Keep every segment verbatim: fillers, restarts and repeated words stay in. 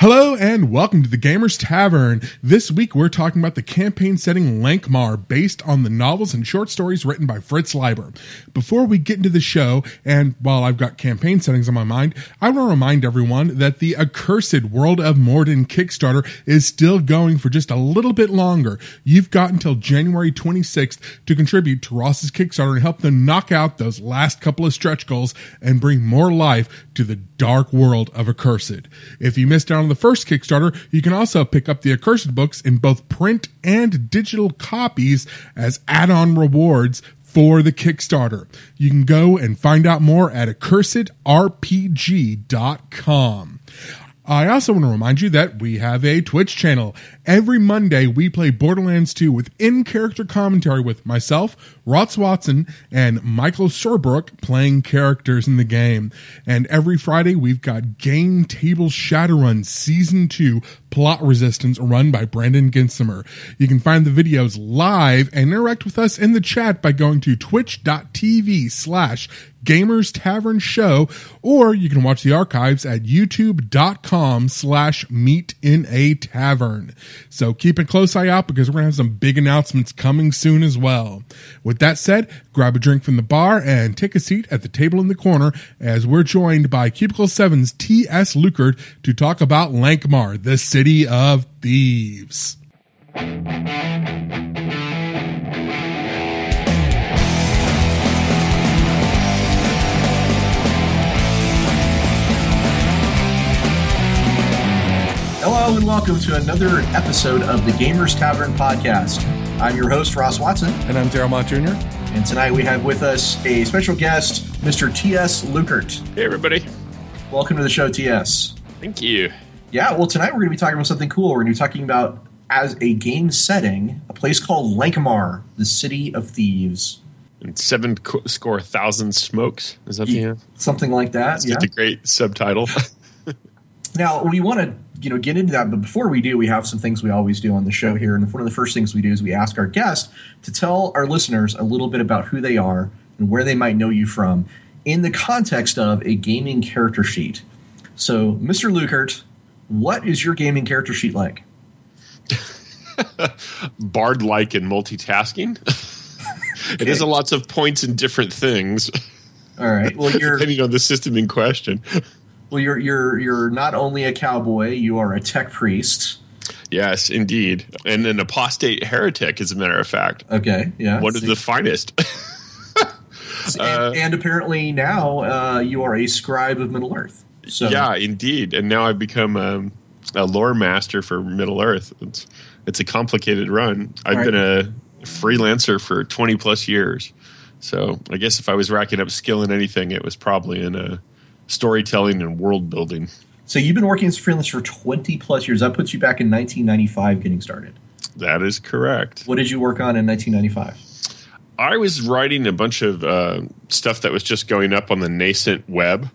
Hello and welcome to the Gamer's Tavern. This week we're talking about the campaign setting Lankhmar, based on the novels and short stories written by Fritz Leiber. Before we get into the show, and while I've got campaign settings on my mind, I want to remind everyone that the Accursed World of Morden Kickstarter is still going for just a little bit longer. You've got until January twenty-sixth to contribute to Ross's Kickstarter and help them knock out those last couple of stretch goals and bring more life to the dark world of Accursed. If you missed out on the first Kickstarter, you can also pick up the Accursed books in both print and digital copies as add-on rewards for the Kickstarter. You can go and find out more at accursed r p g dot com. I also want to remind you that we have a Twitch channel. Every Monday, we play Borderlands two with in-character commentary with myself, Ross Watson, and Michael Surbrook playing characters in the game. And every Friday, we've got Game Table Shadowrun Season two Plot Resistance run by Brandon Ginsimer. You can find the videos live and interact with us in the chat by going to twitch dot t v slash Gamers Tavern Show, or you can watch the archives at youtube dot com slash meet in a tavern. So keep a close eye out because we're gonna have some big announcements coming soon as well. With that said, grab a drink from the bar and take a seat at the table in the corner as we're joined by Cubicle seven's T S Luckert to talk about Lankhmar, the City of Thieves. Hello and welcome to another episode of the Gamers Tavern Podcast. I'm your host, Ross Watson. And I'm Darryl Mott Junior And tonight we have with us a special guest, Mister T S Luckert. Hey, everybody. Welcome to the show, T S. Thank you. Yeah, well, tonight we're going to be talking about something cool. We're going to be talking about, as a game setting, a place called Lankhmar, the City of Thieves. And seven co- score thousand smokes. Is that yeah, the end? Something like that, That's yeah. That's a great subtitle. Now, we want to you know, get into that, but before we do, we have some things we always do on the show here, and one of the first things we do is we ask our guest to tell our listeners a little bit about who they are and where they might know you from in the context of a gaming character sheet. So, Mister Luckert, what is your gaming character sheet like? Bard-like and multitasking. Okay. It is a lots of points and different things. All right. Well, you're depending on the system in question. Well, you're you're you're not only a cowboy, you are a tech priest. Yes, indeed. And an apostate heretic, as a matter of fact. Okay, yeah. One of the finest. and, uh, and apparently now uh, you are a scribe of Middle-earth. So. Yeah, indeed. And now I've become um, a lore master for Middle-earth. It's, it's a complicated run. I've right. been a freelancer for twenty-plus years. So I guess if I was racking up skill in anything, it was probably in a... storytelling and world building. So you've been working as a freelancer for twenty plus years. That puts you back in nineteen ninety-five getting started. That is correct. What did you work on in nineteen ninety-five? I was writing a bunch of uh, stuff that was just going up on the nascent web.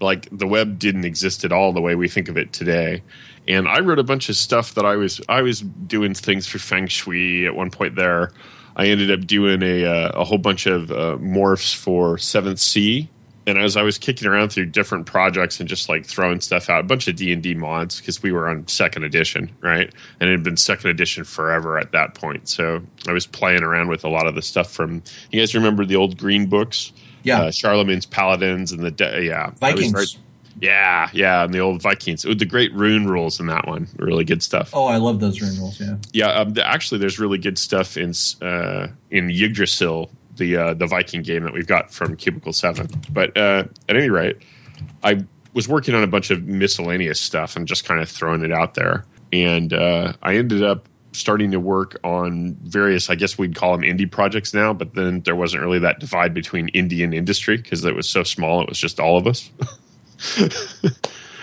Like the web didn't exist at all the way we think of it today. And I wrote a bunch of stuff that I was I was doing things for Feng Shui at one point there. I ended up doing a, uh, a whole bunch of uh, morphs for seventh sea. And as I was kicking around through different projects and just like throwing stuff out, a bunch of D and D mods because we were on second edition, right? And it had been second edition forever at that point. So I was playing around with a lot of the stuff from, you guys remember the old green books? Yeah. Uh, Charlemagne's Paladins and the, de- yeah. Vikings. Right, yeah, yeah, and the old Vikings. Ooh, the great rune rules in that one. Really good stuff. Oh, I love those rune rules, yeah. Yeah, um, the, actually there's really good stuff in, uh, in Yggdrasil. The uh, the Viking game that we've got from Cubicle seven. But uh, at any rate, I was working on a bunch of miscellaneous stuff and just kind of throwing it out there. And uh, I ended up starting to work on various, I guess we'd call them indie projects now, but then there wasn't really that divide between indie and industry because it was so small, it was just all of us.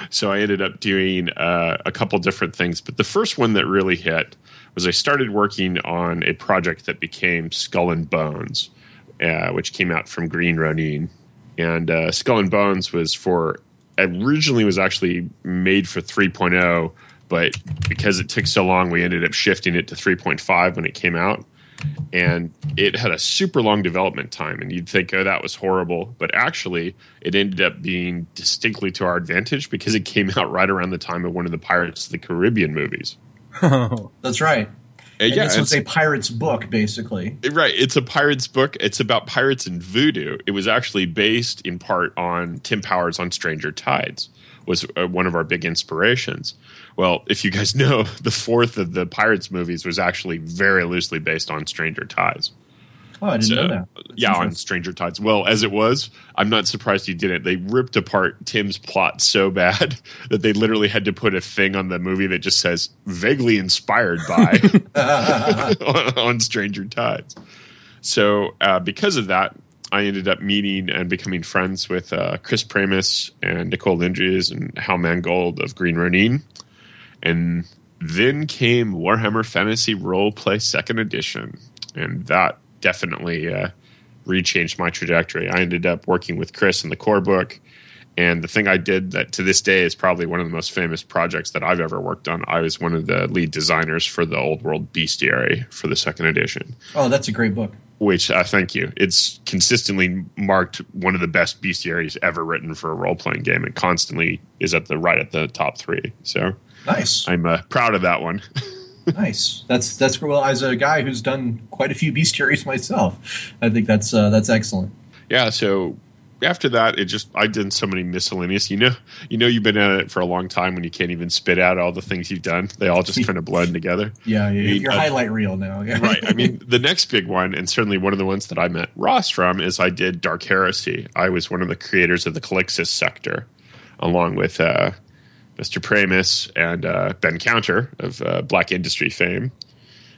So I ended up doing uh, a couple different things. But the first one that really hit was I started working on a project that became Skull and Bones. Uh, which came out from Green Ronin. And uh, Skull and Bones was for, originally was actually made for three point oh, but because it took so long, we ended up shifting it to three point five when it came out. and it had a super long development time, and you'd think, oh, that was horrible. But actually, it ended up being distinctly to our advantage because it came out right around the time of one of the Pirates of the Caribbean movies. Oh, that's right. And and yeah, this was a pirate's book, basically. Right. It's a pirate's book. It's about pirates and voodoo. It was actually based in part on Tim Power's On Stranger Tides, was one of our big inspirations. Well, if you guys know, the fourth of the Pirates movies was actually very loosely based on Stranger Tides. Oh, I didn't so, know that. That's yeah, on Stranger Tides. Well, as it was, I'm not surprised you didn't. They ripped apart Tim's plot so bad that they literally had to put a thing on the movie that just says, vaguely inspired by on, on Stranger Tides. So uh, because of that, I ended up meeting and becoming friends with uh, Chris Pramas and Nicole Lindries and Hal Mangold of Green Ronin. And then came Warhammer Fantasy Roleplay Second Edition, and that definitely uh, rechanged my trajectory. I ended up working with Chris in the core book, and the thing I did that to this day is probably one of the most famous projects that I've ever worked on. I was one of the lead designers for the Old World Bestiary for the Second Edition. Oh, that's a great book. Which, uh, thank you. It's consistently marked one of the best bestiaries ever written for a role-playing game, and constantly is at the right at the top three. So nice. I'm uh, proud of that one. Nice. That's that's well. As a guy who's done quite a few bestiaries myself, I think that's uh, that's excellent. Yeah. So after that, it just I did so many miscellaneous. You know, you know, you've been at it for a long time when you can't even spit out all the things you've done. They all just kind of blend together. Yeah, yeah. I mean, your uh, highlight reel now. Yeah. Right. I mean, the next big one, and certainly one of the ones that I met Ross from, is I did Dark Heresy. I was one of the creators of the Calixis Sector, along with Uh, Mister Pramas and uh, Ben Counter of uh, Black Industry fame.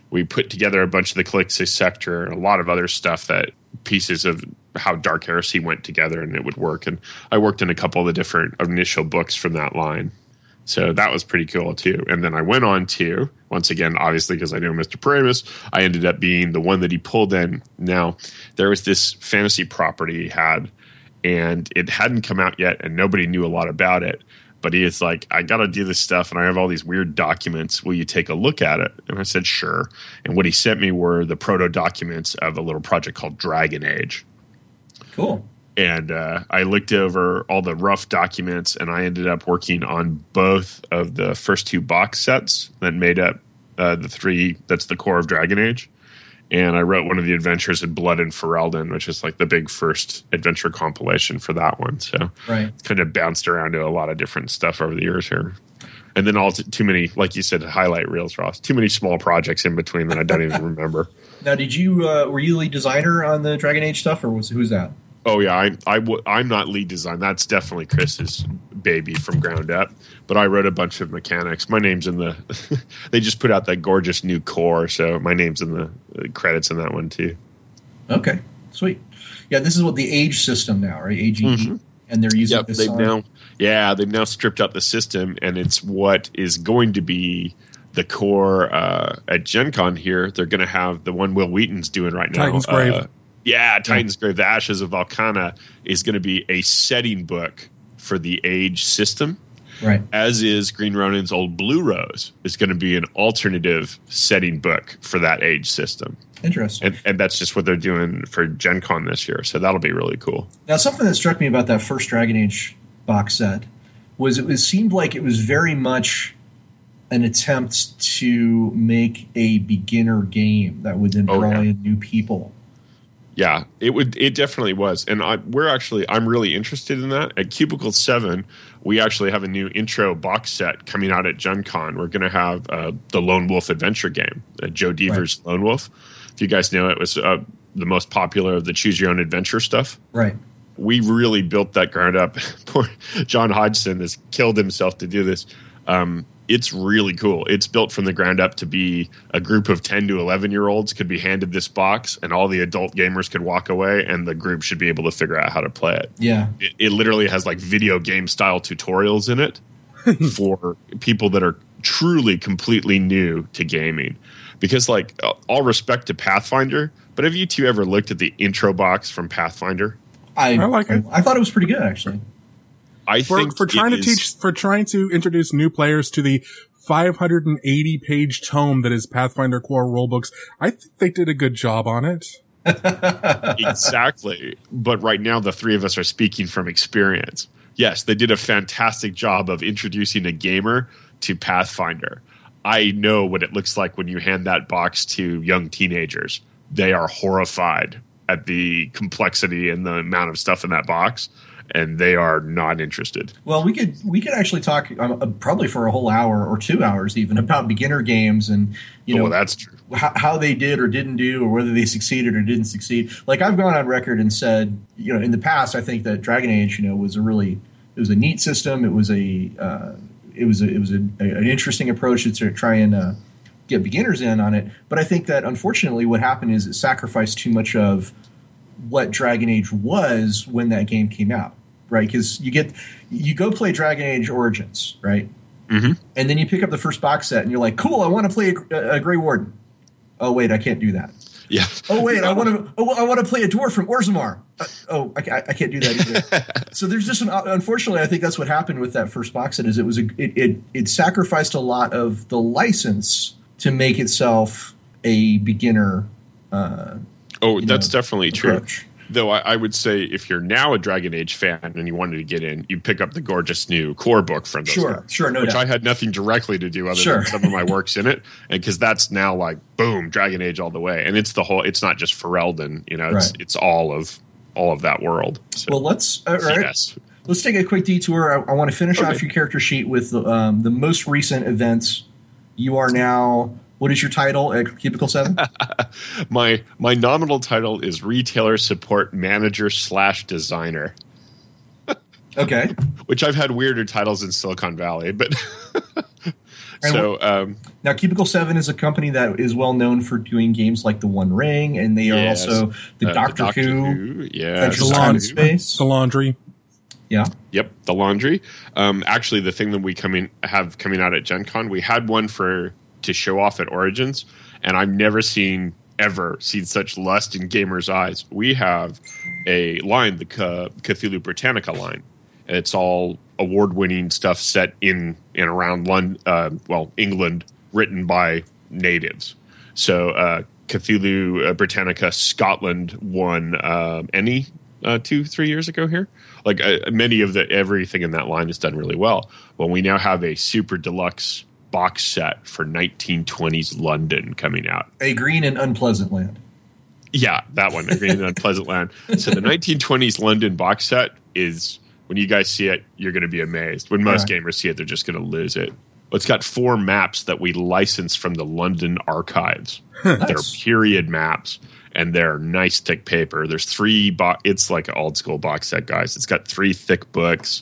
We put together a bunch of the Calixis Sector and a lot of other stuff, that pieces of how Dark Heresy went together and it would work. And I worked in a couple of the different initial books from that line. So that was pretty cool too. And then I went on to, once again, obviously because I knew Mister Pramas, I ended up being the one that he pulled in. Now, there was this fantasy property he had, and it hadn't come out yet and nobody knew a lot about it. But he is like, I got to do this stuff, and I have all these weird documents. Will you take a look at it? And I said, sure. And what he sent me were the proto-documents of a little project called Dragon Age. Cool. And uh, I looked over all the rough documents, and I ended up working on both of the first two box sets that made up uh, the three that's the core of Dragon Age. And I wrote one of the adventures in Blood and Ferelden, which is like the big first adventure compilation for that one. So right. It's kind of bounced around to a lot of different stuff over the years here. And then all t- too many, like you said, highlight reels, Ross. Too many small projects in between that I don't even remember. Now, did you uh, were you lead designer on the Dragon Age stuff, or was who's that? Oh, yeah. I, I w- I'm not lead design. That's definitely Chris's baby from ground up. But I wrote a bunch of mechanics. My name's in the – they just put out that gorgeous new core, so my name's in the credits in that one too. Okay. Sweet. Yeah, this is what the A G E system now, right? A G E. Mm-hmm. And they're using yep, this they've now, yeah, they've now stripped up the system, and it's what is going to be – the core uh, at Gen Con here. They're going to have the one Will Wheaton's doing right now. Titan's Grave. Uh, Yeah, Titan's Grave, The Ashes of Volcana, is going to be a setting book for the A G E system, right? As is Green Ronin's Old Blue Rose is going to be an alternative setting book for that A G E system. Interesting. And, and that's just what they're doing for Gen Con this year, so that'll be really cool. Now, something that struck me about that first Dragon Age box set was it, was, it seemed like it was very much an attempt to make a beginner game that would then oh, draw yeah. in new people. Yeah, it would. It definitely was, and I, we're actually. I'm really interested in that. At Cubicle seven, we actually have a new intro box set coming out at Gen Con. We're going to have uh, the Lone Wolf adventure game, uh, Joe Deaver's right. Lone Wolf. If you guys know, it was uh, the most popular of the choose your own adventure stuff. Right. We really built that ground up. Poor John Hodgson has killed himself to do this. Um, It's really cool. It's built from the ground up to be a group of ten to eleven-year-olds could be handed this box, and all the adult gamers could walk away, and the group should be able to figure out how to play it. Yeah, It, it literally has like video game-style tutorials in it for people that are truly completely new to gaming. Because, like, all respect to Pathfinder, but have you two ever looked at the intro box from Pathfinder? I, I like it. I thought it was pretty good, actually. I for, think for trying to is, teach for trying to introduce new players to the five hundred eighty page tome that is Pathfinder core rulebooks. I think they did a good job on it. Exactly. But right now, the three of us are speaking from experience. Yes, they did a fantastic job of introducing a gamer to Pathfinder. I know what it looks like when you hand that box to young teenagers. They are horrified at the complexity and the amount of stuff in that box, and they are not interested. Well, we could we could actually talk um, probably for a whole hour or two hours even about beginner games and you know oh, that's true. How, how they did or didn't do, or whether they succeeded or didn't succeed. Like I've gone on record and said, you know, in the past, I think that Dragon Age, you know, was a really it was a neat system. It was a uh, it was a, it was a, a, an interesting approach to try and uh, get beginners in on it. But I think that unfortunately, what happened is it sacrificed too much of what Dragon Age was when that game came out, right? Because you get you go play Dragon Age Origins, right? Mm-hmm. And then you pick up the first box set and you're like, cool, I want to play a, a Grey Warden. Oh wait, I can't do that. Yeah. Oh wait, I want to. Oh, I want to play a dwarf from Orzammar. Uh, oh, I, I can't do that either. So there's just an. Unfortunately, I think that's what happened with that first box set. Is it was a it, it it sacrificed a lot of the license to make itself a beginner. Uh, oh, that's know, definitely approach. True. Though I, I would say if you're now a Dragon Age fan and you wanted to get in, you'd pick up the gorgeous new core book from those sure, guys, sure, no which doubt. I had nothing directly to do other sure. than some of my works in it, and because that's now like boom, Dragon Age all the way, and it's the whole. It's not just Ferelden, you know, it's right. it's all of all of that world. So, well, let's all right. yes. let's take a quick detour. I, I want to finish okay. off your character sheet with um, the most recent events. You are now. What is your title at Cubicle seven? my my nominal title is Retailer Support Manager slash Designer. Okay. Which I've had weirder titles in Silicon Valley, but so um, now Cubicle seven is a company that is well known for doing games like The One Ring, and they are yes, also the uh, Doctor, Doctor Who, yeah, the Laundry, the Laundry. Yeah. Yep, the Laundry. Um, actually, the thing that we coming have coming out at Gen Con, we had one for. To show off at Origins, and I've never seen ever seen such lust in gamers' eyes. We have a line, the C- Cthulhu Britannica line, and it's all award-winning stuff set in and around London, uh, well, England, written by natives. So uh, Cthulhu uh, Britannica Scotland won uh, any uh, two, three years ago here. Like uh, many of the everything in that line is done really well. Well, we now have a super deluxe. Box set for nineteen twenties London coming out. A Green and Unpleasant Land. Yeah, that one, A Green and Unpleasant Land. So the nineteen twenties London box set is, when you guys see it, you're going to be amazed. When most yeah. gamers see it, they're just going to lose it. Well, it's got four maps that we license from the London archives. Nice. They're period maps, and they're nice thick paper. There's three, bo- it's like an old school box set, guys. It's got three thick books,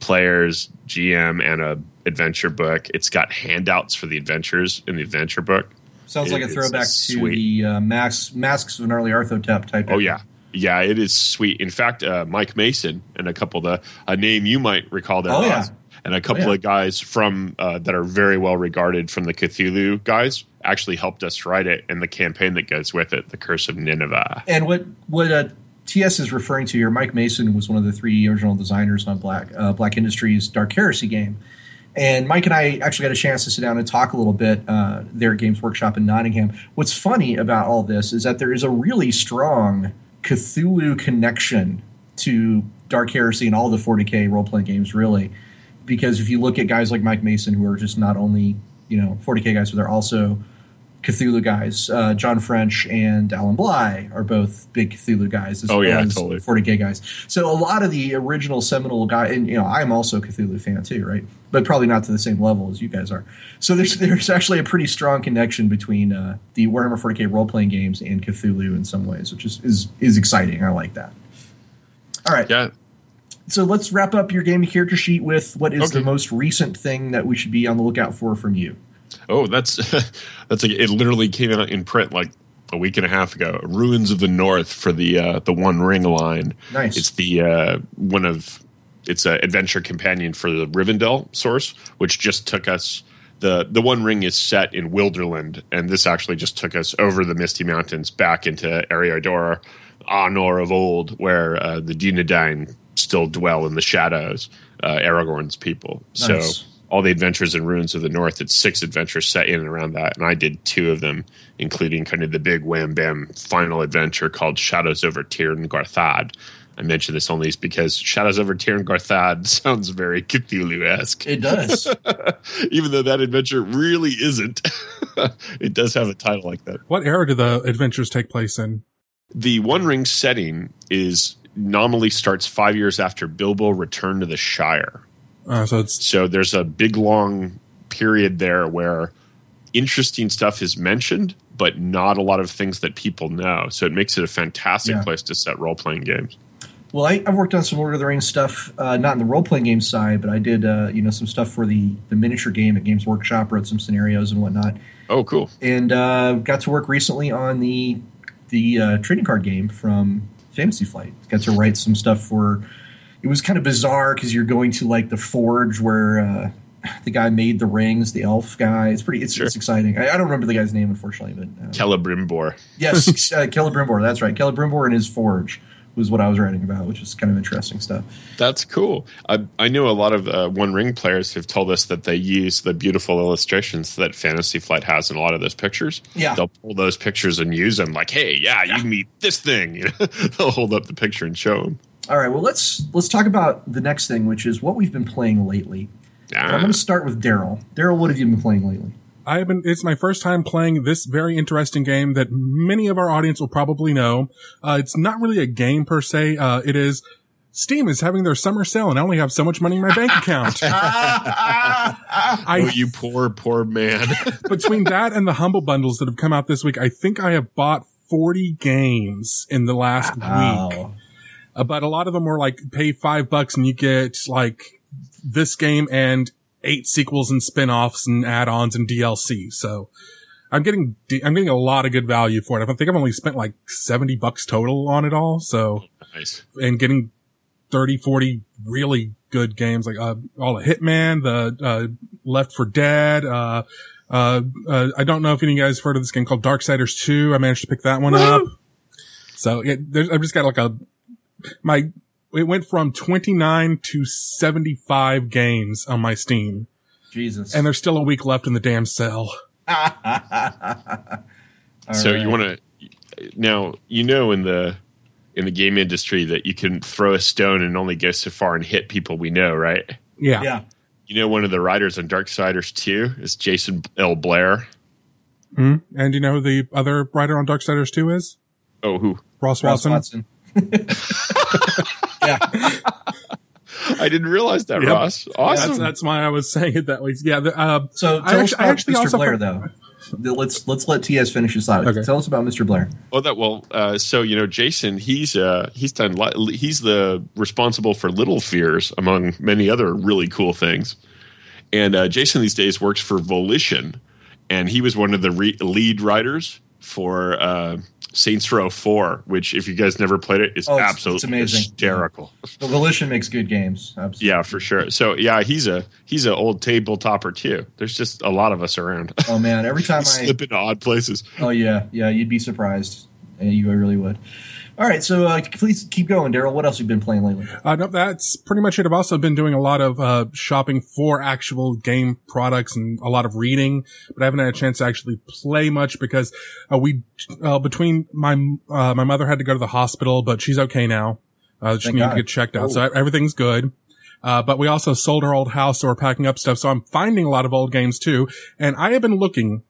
players, G M, and a adventure book. It's got handouts for the adventures in the adventure book. Sounds it, like a throwback to the uh, Mas- Masks of an Early Arthotep type. Oh, of. yeah. Yeah, it is sweet. In fact, uh, Mike Mason and a couple of the – a name you might recall there. Oh, yeah. And a couple oh, yeah. of guys from uh, that are very well regarded from the Cthulhu guys actually helped us write it, and the campaign that goes with it, The Curse of Nineveh. And what what uh, T S is referring to here, Mike Mason was one of the three original designers on Black uh, Black Industries' Dark Heresy game. And Mike and I actually got a chance to sit down and talk a little bit uh, there at Games Workshop in Nottingham. What's funny about all this is that there is a really strong Cthulhu connection to Dark Heresy and all the forty K role-playing games, really. Because if you look at guys like Mike Mason, who are just not only, you know, forty K guys, but they're also Cthulhu guys. Uh, John French and Alan Bly are both big Cthulhu guys as oh, well yeah, as totally. forty K guys. So a lot of the original seminal guys, and you know, I'm also a Cthulhu fan too, right? But probably not to the same level as you guys are. So there's there's actually a pretty strong connection between uh, the Warhammer forty K role-playing games and Cthulhu in some ways, which is, is, is exciting. I like that. All right. Yeah. So let's wrap up your gaming character sheet with what is okay. the most recent thing that we should be on the lookout for from you. Oh, that's that's like, it literally came out in print like a week and a half ago. Ruins of the North for the uh, the One Ring line. Nice. It's the uh, one of it's an adventure companion for the Rivendell source, which just took us the the One Ring is set in Wilderland, and this actually just took us over the Misty Mountains back into Eriador, Arnor of old, where uh, the Dunedain still dwell in the shadows, uh, Aragorn's people. Nice. So all the adventures in Ruins of the North, it's six adventures set in and around that, and I did two of them, including kind of the big wham-bam final adventure called Shadows over Tirn Garthad. I mention this only because Shadows over Tirn Garthad sounds very Cthulhu-esque. It does. Even though that adventure really isn't. It does have a title like that. What era do the adventures take place in? The One Ring setting is nominally starts five years after Bilbo returned to the Shire. Uh, so, it's- so there's a big, long period there where interesting stuff is mentioned, but not a lot of things that people know. So it makes it a fantastic yeah. place to set role-playing games. Well, I, I've worked on some Lord of the Rings stuff, uh, not in the role-playing game side, but I did, uh, you know, some stuff for the, the miniature game at Games Workshop, wrote some scenarios and whatnot. Oh, cool. And uh, got to work recently on the the uh, trading card game from Fantasy Flight. Got to write some stuff for... It was kind of bizarre because you're going to, like, the forge where uh, the guy made the rings, the elf guy. It's pretty... It's, sure. it's exciting. I, I don't remember the guy's name, unfortunately. But uh, Celebrimbor. Yes, uh, Celebrimbor. That's right. Celebrimbor and his forge was what I was writing about, which is kind of interesting stuff. That's cool. I, I know a lot of uh, One Ring players have told us that they use the beautiful illustrations that Fantasy Flight has in a lot of those pictures. Yeah. They'll pull those pictures and use them like, hey, yeah, yeah. you can meet this thing. You know? They'll hold up the picture and show them. All right, well, let's let's talk about the next thing, which is what we've been playing lately. Ah. I'm going to start with Darryl. Darryl, what have you been playing lately? I've been. It's my first time playing this very interesting game that many of our audience will probably know. Uh, it's not really a game per se. Uh, it is Steam is having their summer sale, and I only have so much money in my bank account. I, oh, you poor, poor man. Between that and the Humble Bundles that have come out this week, I think I have bought forty games in the last wow. week. Uh, but a lot of them were like pay five bucks and you get like this game and eight sequels and spinoffs and add-ons and D L C. So I'm getting, I'm getting a lot of good value for it. I think I've only spent like seventy bucks total on it all. So nice. And getting thirty, forty really good games, like, uh, all of Hitman, the, uh, Left four Dead, uh, uh, uh, I don't know if any of you guys heard of this game called Darksiders two. I managed to pick that one Woo-hoo! up. So yeah, there's, I've just got like a, my, it went from twenty-nine to seventy-five games on my Steam. Jesus. And there's still a week left in the damn sale. So right. you want to, now, you know, in the, in the game industry that you can throw a stone and only go so far and hit people we know, right? Yeah. Yeah. You know, one of the writers on Darksiders two is Jason L. Blair. Mm-hmm. And do you know who the other writer on Darksiders two is? Oh, who? Ross Watson. Ross Watson. Yeah, I didn't realize that, yep. Ross. Awesome. Yeah, that's, that's why I was saying it that way. Yeah. The, uh, so tell I us actually, about I actually Mister Also Blair, though. Let's let's let T S finish his side. Okay. Tell us about Mister Blair. Oh, that well. Uh, so you know, Jason, he's uh, he's done. Li- he's the responsible for Little Fears, among many other really cool things. And uh, Jason these days works for Volition, and he was one of the re- lead writers for. Uh, Saints Row four, which if you guys never played it, is oh, it's, absolutely it's hysterical. The Volition makes good games. Absolutely. Yeah, for sure. So yeah, he's a he's an old tabletopper too. There's just a lot of us around. Oh man, every time I slip into odd places. Oh yeah, yeah, you'd be surprised. You really would. All right, so uh, please keep going, Darryl. What else have you been playing lately? Uh, no, that's pretty much it. I've also been doing a lot of uh, shopping for actual game products and a lot of reading, but I haven't had a chance to actually play much because uh, we uh, between my uh, my mother had to go to the hospital, but she's okay now. Uh, she Thank needed God. to get checked out, Ooh. so everything's good. Uh, but we also sold our old house, so we're packing up stuff. So I'm finding a lot of old games too, and I have been looking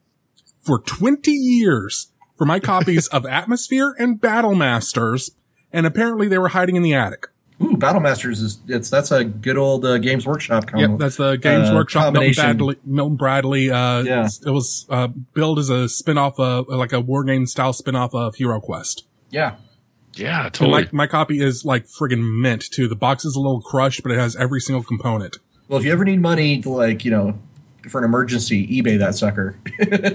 for twenty years. For my copies of Atmosphere and Battlemasters, and apparently they were hiding in the attic. Ooh, Battlemasters is it's that's a good old uh, Games Workshop combo. Yep, that's the Games uh, Workshop combination. Milton Bradley. Milton Bradley uh, yeah. It was uh, billed as a spinoff, of, like a wargame style spinoff of Hero Quest. Yeah, yeah, totally. And my, my copy is like friggin' mint too. The box is a little crushed, but it has every single component. Well, if you ever need money to like you know. for an emergency, eBay that sucker. yeah,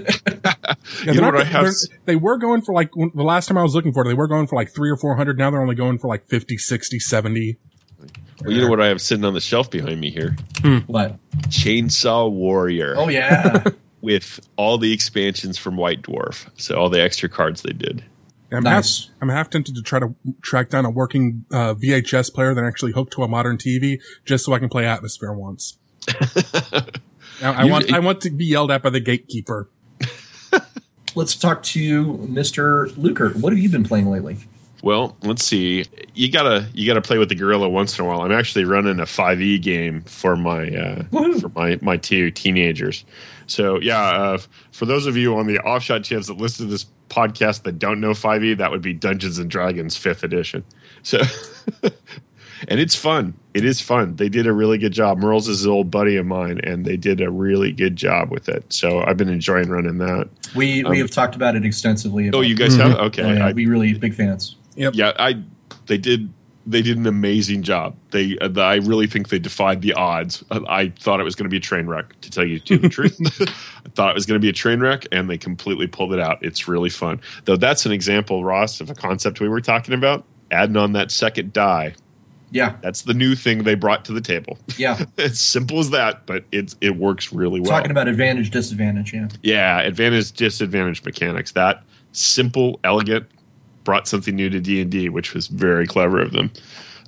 you know what I they were going for like when, the last time I was looking for it, they were going for like three or four hundred. Now they're only going for like fifty, sixty, seventy. Well, you know what I have sitting on the shelf behind me here? Hmm. What? Chainsaw Warrior. Oh yeah, with all the expansions from White Dwarf, so all the extra cards they did. I'm, nice. half, I'm half tempted to try to track down a working uh, V H S player that I actually hooked to a modern T V just so I can play Atmosphere once. I, I you, want it, I want to be yelled at by the gatekeeper. Let's talk to Mister Luckert. What have you been playing lately? Well, let's see. You gotta you gotta play with the gorilla once in a while. I'm actually running a five E game for my uh, for my, my two teenagers. So yeah, uh, for those of you on the offshot chance that listen to this podcast that don't know five E, that would be Dungeons and Dragons fifth edition. So, and it's fun. It is fun. They did a really good job. Merle's is an old buddy of mine, and they did a really good job with it. So I've been enjoying running that. We um, we have talked about it extensively. About oh, you guys mm-hmm. have? Okay, uh, I, we really big fans. Yep. Yeah, I they did they did an amazing job. They uh, I really think they defied the odds. I, I thought it was going to be a train wreck, to tell you to the truth. I thought it was going to be a train wreck, and they completely pulled it out. It's really fun, though. That's an example, Ross, of a concept we were talking about. Adding on that second die. Yeah, that's the new thing they brought to the table. Yeah, it's simple as that, but it it works really well. Talking about advantage disadvantage, yeah. Yeah, advantage disadvantage mechanics. That simple, elegant. Brought something new to D and D, which was very clever of them.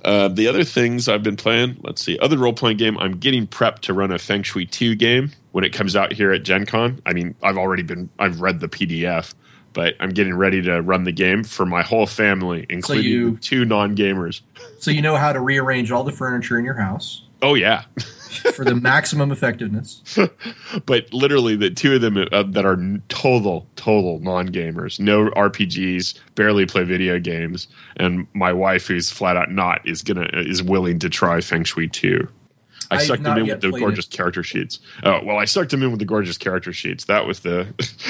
Uh, the other things I've been playing, let's see, other role-playing game, I'm getting prepped to run a Feng Shui two game when it comes out here at Gen Con. I mean, I've already been, I've read the P D F, but I'm getting ready to run the game for my whole family, including so you, two non-gamers. So you know how to rearrange all the furniture in your house. Oh, yeah. For the maximum effectiveness. But literally the two of them uh, that are total, total non-gamers, no R P Gs, barely play video games, and my wife, who's flat out not, is gonna is willing to try Feng Shui two. I, I sucked them in with the gorgeous it. character sheets. Oh, well, I sucked them in with the gorgeous character sheets. That was the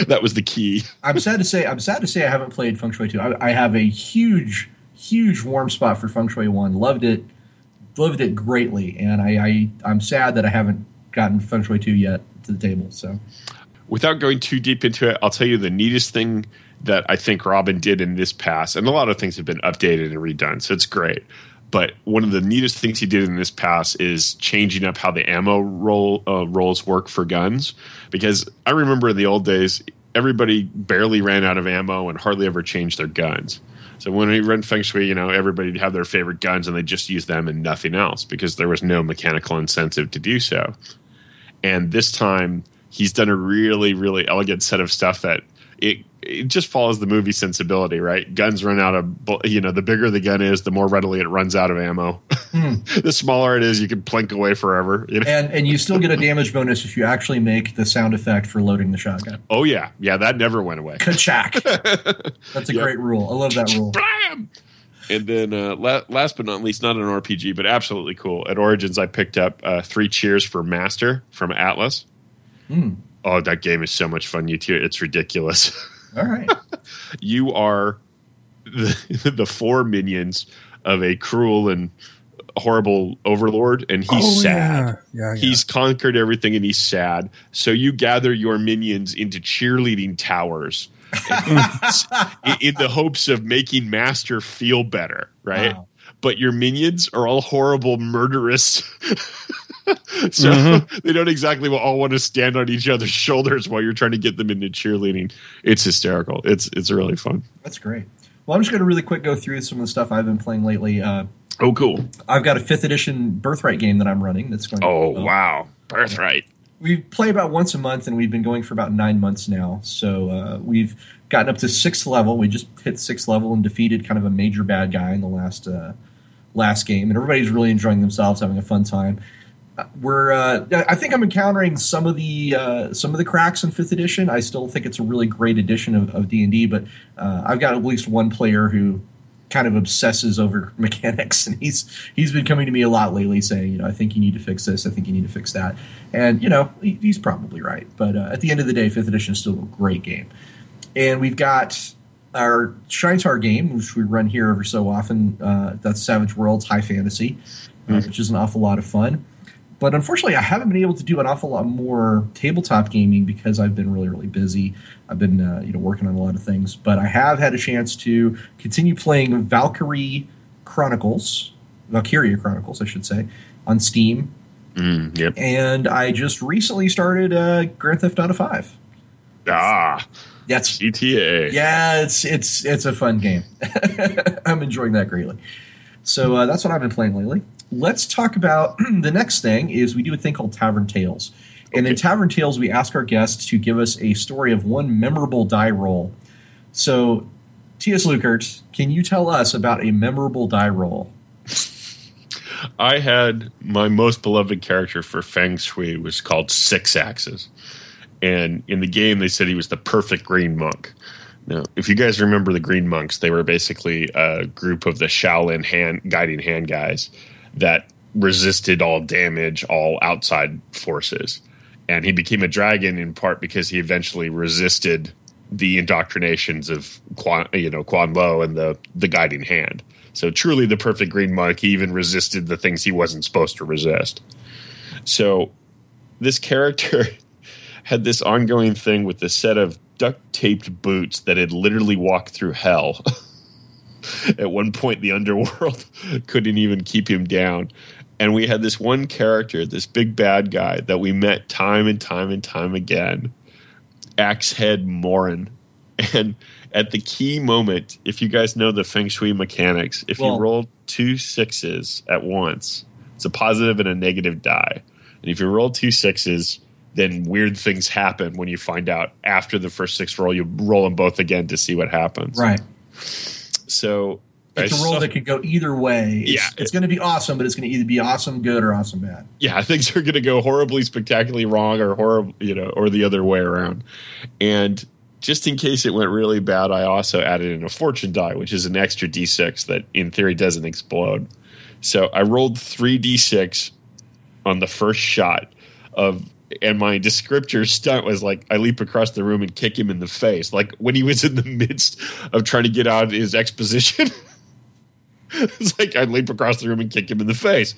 that was the key. I'm sad to say I'm sad to say I haven't played Feng Shui two. I, I have a huge, huge warm spot for Feng Shui one. Loved it. Loved it greatly, and I, I, I'm sad that I haven't gotten Feng Shui two yet to the table. So, without going too deep into it, I'll tell you the neatest thing that I think Robin did in this pass, and a lot of things have been updated and redone, so it's great. But one of the neatest things he did in this pass is changing up how the ammo roll uh, rolls work for guns, because I remember in the old days, everybody barely ran out of ammo and hardly ever changed their guns. So when we run Feng Shui, you know, everybody'd have their favorite guns and they just use them and nothing else because there was no mechanical incentive to do so. And this time he's done a really, really elegant set of stuff that it it just follows the movie sensibility, right? Guns run out of, you know, the bigger the gun is, the more readily it runs out of ammo. Mm. The smaller it is, you can plink away forever. You know? And and you still get a damage bonus if you actually make the sound effect for loading the shotgun. Oh, yeah. Yeah, that never went away. Ka-chak. That's a yep. great rule. I love that rule. Bam! And then uh, la- last but not least, not an R P G, but absolutely cool. At Origins, I picked up uh, Three Cheers for Master from Atlas. Mm. Oh, that game is so much fun. You too. It's ridiculous. All right. You are the, the four minions of a cruel and horrible overlord, and he's oh, sad. Yeah. Yeah, yeah. He's conquered everything, and he's sad. So you gather your minions into cheerleading towers in, in the hopes of making Master feel better, right? Wow. But your minions are all horrible, murderous so mm-hmm. they don't exactly all want to stand on each other's shoulders while you're trying to get them into cheerleading. It's hysterical. It's it's really fun. That's great. Well, I'm just going to really quick go through some of the stuff I've been playing lately. Uh, oh, cool. I've got a fifth edition Birthright game that I'm running. That's going. Oh, to wow. Birthright. We play about once a month, and we've been going for about nine months now. So uh, we've gotten up to sixth level. We just hit sixth level and defeated kind of a major bad guy in the last uh, last game. And everybody's really enjoying themselves, having a fun time. We're, uh, I think I'm encountering some of the uh, some of the cracks in fifth edition. I still think it's a really great edition of, of D and D, but uh, I've got at least one player who kind of obsesses over mechanics, and he's he's been coming to me a lot lately saying, you know, I think you need to fix this, I think you need to fix that. And, you know, he, he's probably right. But uh, at the end of the day, fifth edition is still a great game. And we've got our Shintar game, which we run here every so often. Uh, that's Savage Worlds High Fantasy, mm-hmm. uh, which is an awful lot of fun. But unfortunately, I haven't been able to do an awful lot more tabletop gaming because I've been really, really busy. I've been, uh, you know, working on a lot of things. But I have had a chance to continue playing Valkyrie Chronicles, Valkyria Chronicles, I should say, on Steam. Mm, yep. And I just recently started uh, Grand Theft Auto five. Ah, that's G T A. Yeah, it's it's it's a fun game. I'm enjoying that greatly. So uh, that's what I've been playing lately. Let's talk about the next thing is we do a thing called Tavern Tales. And okay. In Tavern Tales, we ask our guests to give us a story of one memorable die roll. So, T S. Luckert, can you tell us about a memorable die roll? I had my most beloved character for Feng Shui was called Six Axes. And in the game, they said he was the perfect green monk. Now, if you guys remember the Green Monks, they were basically a group of the Shaolin hand, guiding hand guys that resisted all damage, all outside forces. And he became a dragon in part because he eventually resisted the indoctrinations of Quan, you know, Quan Lo and the, the guiding hand. So truly the perfect green monk. He even resisted the things he wasn't supposed to resist. So this character had this ongoing thing with a set of duct-taped boots that had literally walked through hell. At one point, the underworld couldn't even keep him down. And we had this one character, this big bad guy, that we met time and time and time again, Axehead Morin. And at the key moment, if you guys know the Feng Shui mechanics, if well, you roll two sixes at once, it's a positive and a negative die. And if you roll two sixes, then weird things happen when you find out after the first six roll. You roll them both again to see what happens. Right. So it's I a roll saw, that could go either way. It's, yeah, it's going to be awesome, but it's going to either be awesome good or awesome bad. Yeah, things are going to go horribly, spectacularly wrong, or horrible, you know, or the other way around. And just in case it went really bad, I also added in a fortune die, which is an extra d six that in theory doesn't explode. So I rolled three d six on the first shot of. And my descriptor stunt was like, I leap across the room and kick him in the face. Like when he was in the midst of trying to get out of his exposition, it's like I leap across the room and kick him in the face.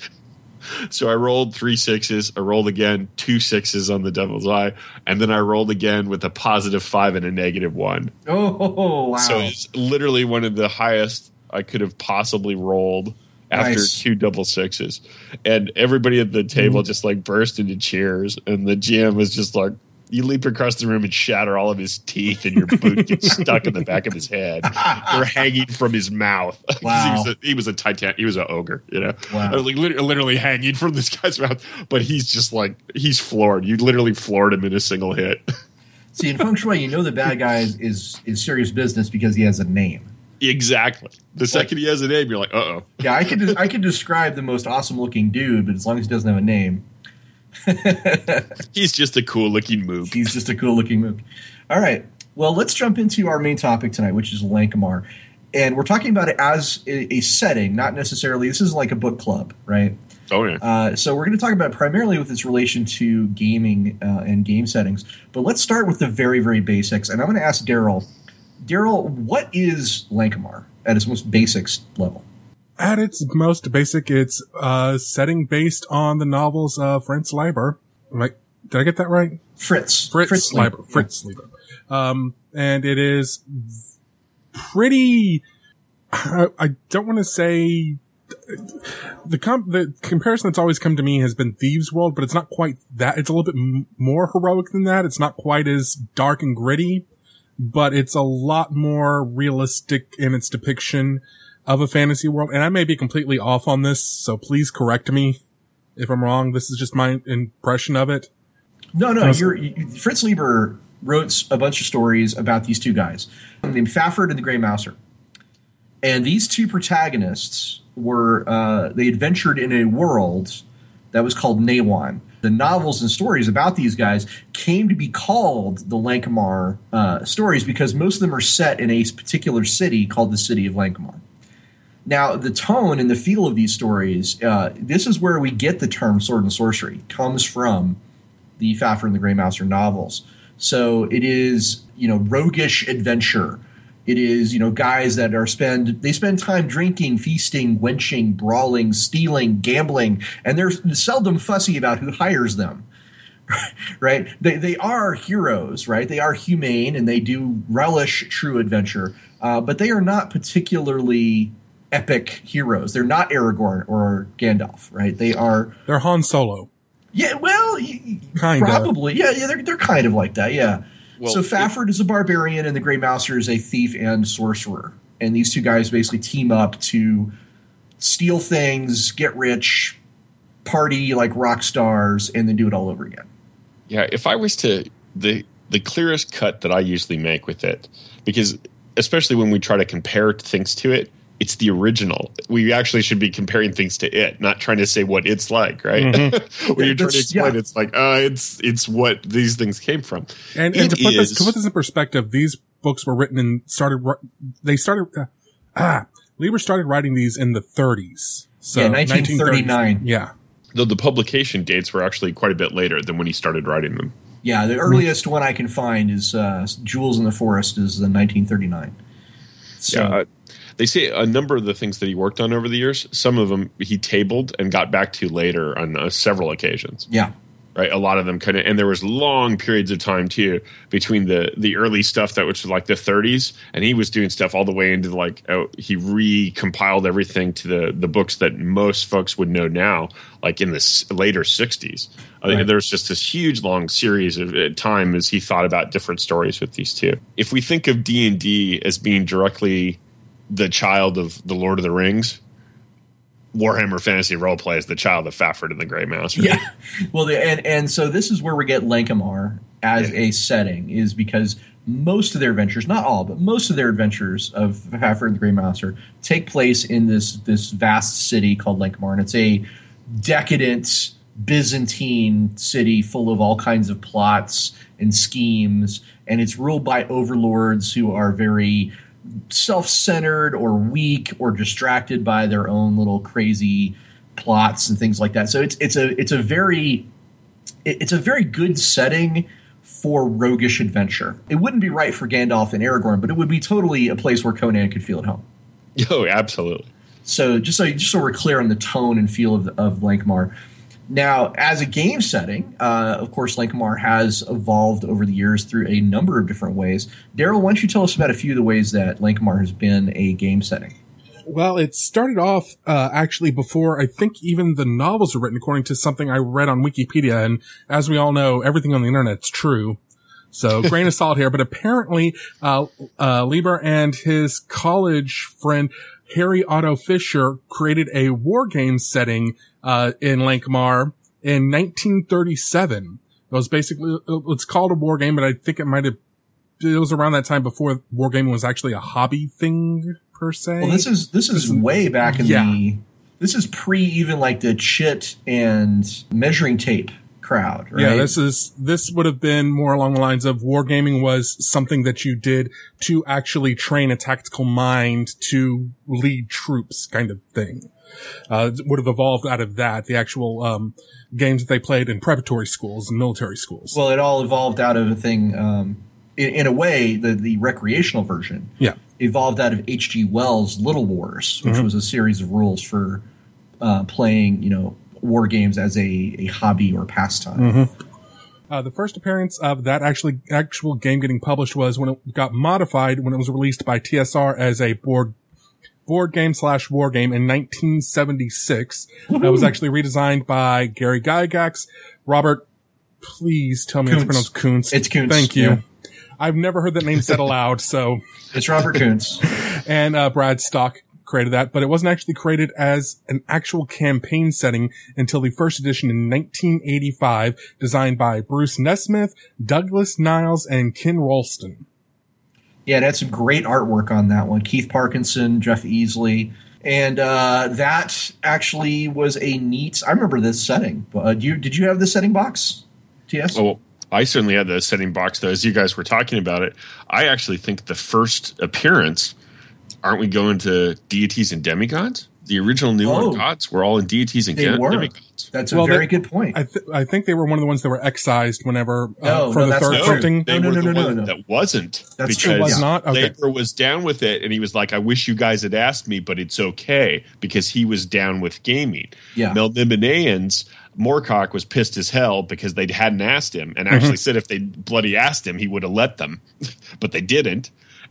So I rolled three sixes. I rolled again, two sixes on the devil's eye. And then I rolled again with a positive five and a negative one. Oh, wow. So it's literally one of the highest I could have possibly rolled. After nice. Two double sixes. And everybody at the table just like burst into cheers. And the G M was just like, you leap across the room and shatter all of his teeth and your boot gets stuck in the back of his head. Or hanging from his mouth. Wow. he was a, he was a titan. He was an ogre, you know, wow. I was like literally, literally hanging from this guy's mouth. But he's just like, he's floored. You literally floored him in a single hit. See, in Feng Shui, you know the bad guy is, is, is serious business because he has a name. Exactly. The second like, he has a name, you're like, uh-oh. Yeah, I could I could describe the most awesome-looking dude, but as long as he doesn't have a name. He's just a cool-looking mook. He's just a cool-looking mook. All right. Well, let's jump into our main topic tonight, which is Lankhmar. And we're talking about it as a, a setting, not necessarily – this is like a book club, right? Oh, yeah. Uh, so we're going to talk about it primarily with its relation to gaming uh, and game settings. But let's start with the very, very basics. And I'm going to ask Darryl – Darryl, what is Lankhmar at its most basic level? At its most basic, it's a setting based on the novels of Fritz Leiber. Like, did I get that right? Fritz. Fritz, Fritz Leiber. Leiber. Fritz Leiber. Um, and it is pretty, I, I don't want to say, the, com- the comparison that's always come to me has been Thieves' World, but it's not quite that. It's a little bit m- more heroic than that. It's not quite as dark and gritty. But it's a lot more realistic in its depiction of a fantasy world. And I may be completely off on this, so please correct me if I'm wrong. This is just my impression of it. No, no. You're, you, Fritz Leiber wrote a bunch of stories about these two guys named Fafhrd and the Grey Mouser. And these two protagonists were uh, – they adventured in a world that was called Nehwon. The novels and stories about these guys came to be called the Lankhmar uh, stories because most of them are set in a particular city called the city of Lankhmar. Now, the tone and the feel of these stories, uh, this is where we get the term sword and sorcery, comes from the Fafhrd and the Grey Mouser novels. So it is, you know, roguish adventure. It is, you know, guys that are spend they spend time drinking, feasting, wenching, brawling, stealing, gambling, and they're seldom fussy about who hires them, right? They they are heroes, right? They are humane and they do relish true adventure, uh, but they are not particularly epic heroes. They're not Aragorn or Gandalf, right? They are they're Han Solo. Yeah, well, kind probably. Of. Yeah, yeah, they're they're kind of like that. Yeah. Well, so Fafhrd it, is a barbarian and the Grey Mouser is a thief and sorcerer. And these two guys basically team up to steal things, get rich, party like rock stars, and then do it all over again. Yeah, if I was to the the clearest cut that I usually make with it, because especially when we try to compare things to it, it's the original. We actually should be comparing things to it, not trying to say what it's like, right? Mm-hmm. When yeah, you're trying to explain, yeah. it's like, uh, it's it's what these things came from. And, and to, put is, this, to put this in perspective, these books were written and started. They started. Uh, ah, Leiber started writing these in the thirties. So yeah, nineteen thirty-nine. Yeah. Though the publication dates were actually quite a bit later than when he started writing them. Yeah, the earliest one I can find is uh, Jewels in the Forest is in nineteen thirty-nine. So. Yeah, uh, they say a number of the things that he worked on over the years, some of them he tabled and got back to later on uh, several occasions. Yeah. Right, a lot of them kind of, and there was long periods of time too between the the early stuff that was like the thirties, and he was doing stuff all the way into like oh, he recompiled everything to the the books that most folks would know now, like in the later sixties. Right. Uh, there was just this huge long series of time as he thought about different stories with these two. If we think of D and D as being directly the child of the Lord of the Rings, Warhammer Fantasy Roleplay is the child of Fafhrd and the Grey Mouser. Yeah, well, the, and and so this is where we get Lankhmar as yeah. a setting, is because most of their adventures, not all, but most of their adventures of Fafhrd and the Grey Mouser take place in this this vast city called Lankhmar, and it's a decadent Byzantine city full of all kinds of plots and schemes, and it's ruled by overlords who are very self-centered or weak or distracted by their own little crazy plots and things like that. So it's it's a it's a very it's a very good setting for roguish adventure. It wouldn't be right for Gandalf and Aragorn, but it would be totally a place where Conan could feel at home. Oh, absolutely. So just so just so we're clear on the tone and feel of of Lankhmar. Now, as a game setting, uh, of course, Lankhmar has evolved over the years through a number of different ways. Darryl, why don't you tell us about a few of the ways that Lankhmar has been a game setting? Well, it started off uh, actually before I think even the novels were written, according to something I read on Wikipedia. And as we all know, everything on the internet's true. So grain of salt here. But apparently, uh, uh, Leiber and his college friend Harry Otto Fisher created a war game setting uh in Lankhmar in nineteen thirty-seven. It was basically, it's called a war game, but I think it might have, it was around that time before war gaming was actually a hobby thing per se. Well, this is this is way back in yeah. the this is pre even like the chit and measuring tape crowd, right? Yeah, this is this would have been more along the lines of wargaming was something that you did to actually train a tactical mind to lead troops, kind of thing. Uh, would have evolved out of that, the actual um, games that they played in preparatory schools and military schools. Well, it all evolved out of a thing, um, in, in a way, the, the recreational version yeah. evolved out of H G Wells' Little Wars, which mm-hmm. was a series of rules for uh, playing, you know, war games as a, a hobby or pastime. Mm-hmm. Uh, the first appearance of that actually actual game getting published was when it got modified when it was released by T S R as a board board game slash war game in nineteen seventy-six. Woo-hoo. It was actually redesigned by Gary Gygax. Robert, please tell me Kuntz. It's pronounced Kuntz. It's Kuntz. Thank you. Yeah. I've never heard that name said aloud, so it's Robert Kuntz. And uh, Brad Stock created that, but it wasn't actually created as an actual campaign setting until the first edition in nineteen eighty-five, designed by Bruce Nesmith, Douglas Niles, and Ken Rolston. Yeah, it had some great artwork on that one. Keith Parkinson, Jeff Easley. And uh, that actually was a neat – I remember this setting. Uh, do you, did you have the setting box, T S? Oh, I certainly had the setting box, though, as you guys were talking about it. I actually think the first appearance – aren't we going to deities and demigods? The original New oh, One gods were all in deities and they were. Demigods. That's a well, very they, good point. I, th- I think they were one of the ones that were excised whenever uh, no, for no, the third printing. No, no, no, no, no, no. That wasn't. That's because was not. Okay. Leiber was down with it, and he was like, "I wish you guys had asked me, but it's okay," because he was down with gaming. Yeah. Melnibonians. Moorcock was pissed as hell because they hadn't asked him, and actually mm-hmm. said if they bloody asked him, he would have let them, but they didn't,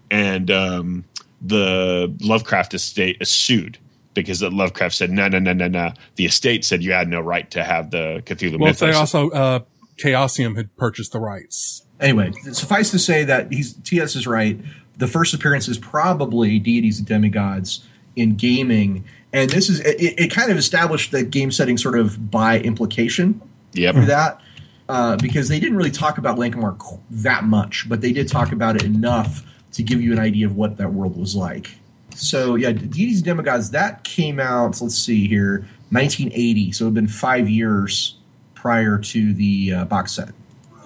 and. um The Lovecraft estate sued because the Lovecraft said, no, no, no, no, no. The estate said you had no right to have the Cthulhu mythos. Well, they also uh, Chaosium had purchased the rights. Anyway, suffice to say that he's, T S is right. The first appearance is probably deities and demigods in gaming. And this is it, it kind of established the game setting sort of by implication yep. through that. Uh, because they didn't really talk about Lankhmar that much, but they did talk about it enough to give you an idea of what that world was like. So, yeah, Deities and Demigods, that came out, let's see here, nineteen eighty. So it had been five years prior to the uh, box set.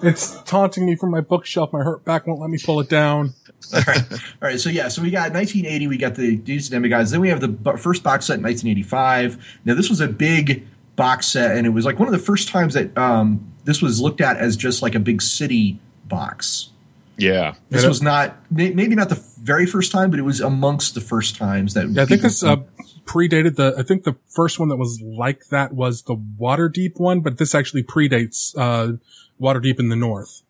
It's taunting me from my bookshelf. My hurt back won't let me pull it down. All right. All right. So, yeah, so we got nineteen eighty, we got the Deities and Demigods. Then we have the b- first box set in nineteen eighty-five. Now, this was a big box set, and it was like one of the first times that um, this was looked at as just like a big city box. Yeah. This was not – maybe not the very first time, but it was amongst the first times that yeah, – I think this uh, predated the – I think the first one that was like that was the Waterdeep one, but this actually predates uh, Waterdeep in the North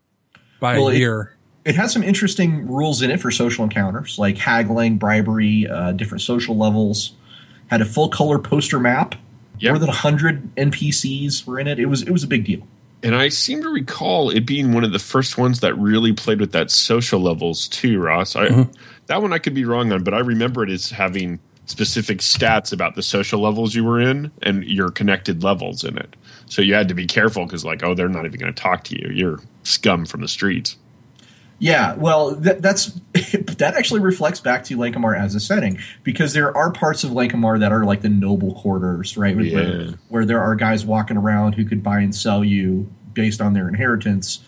by well, a year. It, it had some interesting rules in it for social encounters, like haggling, bribery, uh, different social levels. Had a full-color poster map. Yep. More than one hundred N P Cs were in it. It was It was a big deal. And I seem to recall it being one of the first ones that really played with that social levels too, Ross. I, mm-hmm. That one I could be wrong on, but I remember it as having specific stats about the social levels you were in and your connected levels in it. So you had to be careful because, like, oh, they're not even going to talk to you. You're scum from the streets. Yeah, well, that, that's that actually reflects back to Lankhmar as a setting, because there are parts of Lankhmar that are like the noble quarters, right? Yeah. Where, where there are guys walking around who could buy and sell you based on their inheritance,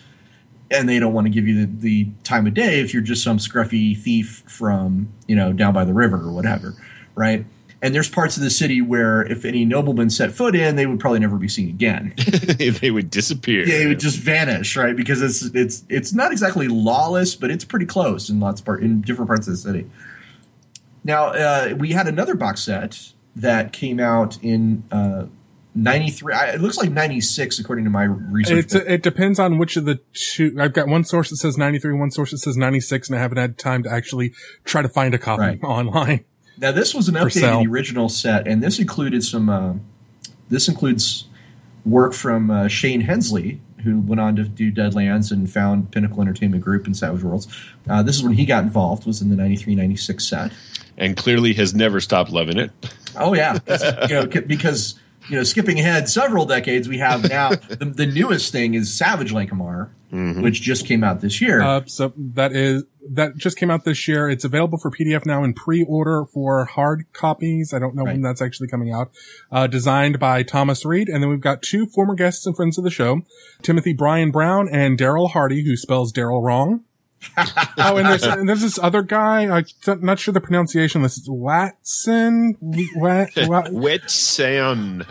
and they don't want to give you the, the time of day if you're just some scruffy thief from, you know, down by the river or whatever, right? And there's parts of the city where if any nobleman set foot in, they would probably never be seen again. They would disappear. Yeah, they would just vanish, right? Because it's it's it's not exactly lawless, but it's pretty close in lots of part in different parts of the city. Now uh, we had another box set that came out in uh, ninety-three. I, it looks like ninety-six, according to my research. It's a, it depends on which of the two. I've got one source that says ninety-three, one source that says ninety-six, and I haven't had time to actually try to find a copy right. online. Now, this was an update of the original set, and this included some uh, – this includes work from uh, Shane Hensley, who went on to do Deadlands and found Pinnacle Entertainment Group and Savage Worlds. Uh, this is when he got involved, was in the ninety-three ninety-six set. And clearly has never stopped loving it. Oh, yeah. You know, c- because, you know, skipping ahead several decades, we have now – the, the newest thing is Savage Lankhmar, mm-hmm. which just came out this year. Uh, so that is – That just came out this year. It's available for P D F now in pre-order for hard copies. I don't know right. when that's actually coming out. Uh, designed by Thomas Reed. And then we've got two former guests and friends of the show, Timothy Brian Brown and Daryl Hardy, who spells Daryl wrong. oh, and there's, and there's this other guy. I'm not sure the pronunciation. This is Watson. Watson. Uh,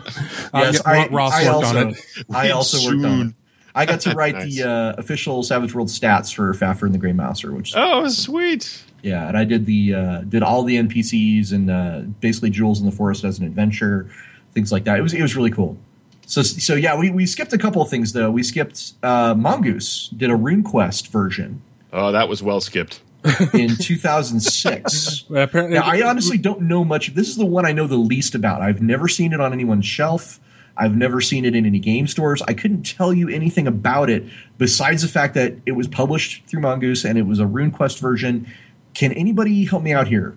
yes, yeah, I, Ross I worked also, on it. I also worked on it. I got to write nice. the uh, official Savage World stats for Fafhrd and the Grey Mouser, which oh is sweet, yeah. And I did the uh, did all the N P Cs and uh, basically Jewels in the Forest as an adventure, things like that. It was it was really cool. So so yeah, we, we skipped a couple of things though. We skipped uh, Mongoose did a RuneQuest version. Oh, that was well skipped in two thousand six. Well, apparently, now, I honestly don't know much. This is the one I know the least about. I've never seen it on anyone's shelf. I've never seen it in any game stores. I couldn't tell you anything about it besides the fact that it was published through Mongoose and it was a RuneQuest version. Can anybody help me out here?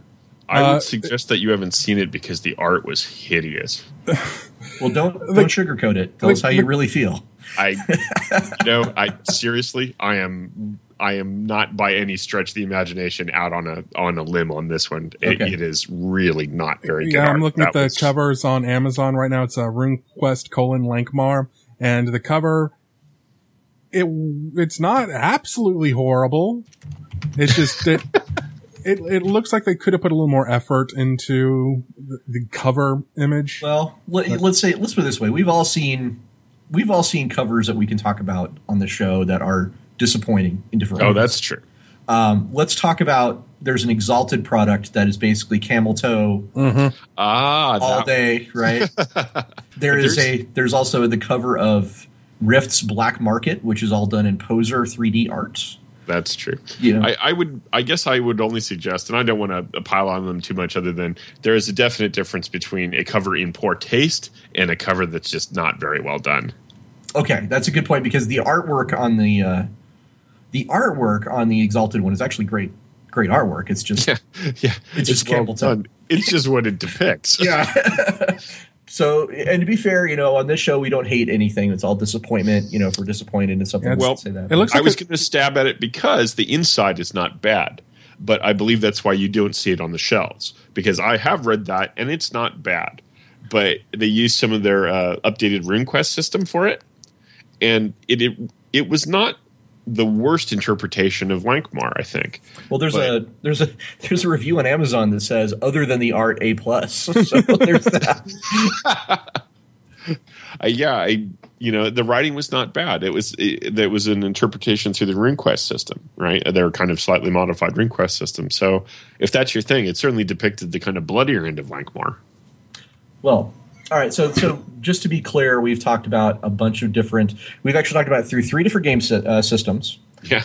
I uh, would suggest that you haven't seen it because the art was hideous. Well, don't don't like, sugarcoat it. Tell like, us how you really feel. I, you know, I seriously, I am, I am not by any stretch of the imagination out on a on a limb on this one. It, okay. it is really not very good. Yeah, art. I'm looking that at the was... covers on Amazon right now. It's a RuneQuest colon Lankhmar, and the cover. It it's not absolutely horrible. It's just it it it looks like they could have put a little more effort into the, the cover image. Well, let, but, let's say let's put it this way: we've all seen. We've all seen covers that we can talk about on the show that are disappointing in different ways. Oh, that's true. Um, let's talk about there's an Exalted product that is basically camel toe mm-hmm. ah, all day, right? There is a there's also the cover of Rift's Black Market, which is all done in Poser three D art. That's true. Yeah. I, I would. I guess I would only suggest, and I don't want to pile on them too much. Other than there is a definite difference between a cover in poor taste and a cover that's just not very well done. Okay, that's a good point, because the artwork on the uh, the artwork on the Exalted one is actually great, great artwork. It's just yeah, yeah. It's, it's just well Campbell done. It's just what it depicts. Yeah. So, and to be fair, you know, on this show we don't hate anything. It's all disappointment. You know, if we're disappointed in something, yeah, well, we say that. It looks like I was going to stab at it because the inside is not bad, but I believe that's why you don't see it on the shelves, because I have read that and it's not bad. But they used some of their uh, updated RuneQuest system for it, and it, it it was not the worst interpretation of Lankhmar, I think. Well, there's but, a there's a there's a review on Amazon that says other than the art, A plus. So there's that. uh, yeah, I you know the writing was not bad. It was it, it was an interpretation through the RuneQuest system, right? Their kind of slightly modified RuneQuest system. So if that's your thing, it certainly depicted the kind of bloodier end of Lankhmar. Well, all right. So, so just to be clear, we've talked about a bunch of different. We've actually talked about it through three different game sy- uh, systems. Yeah,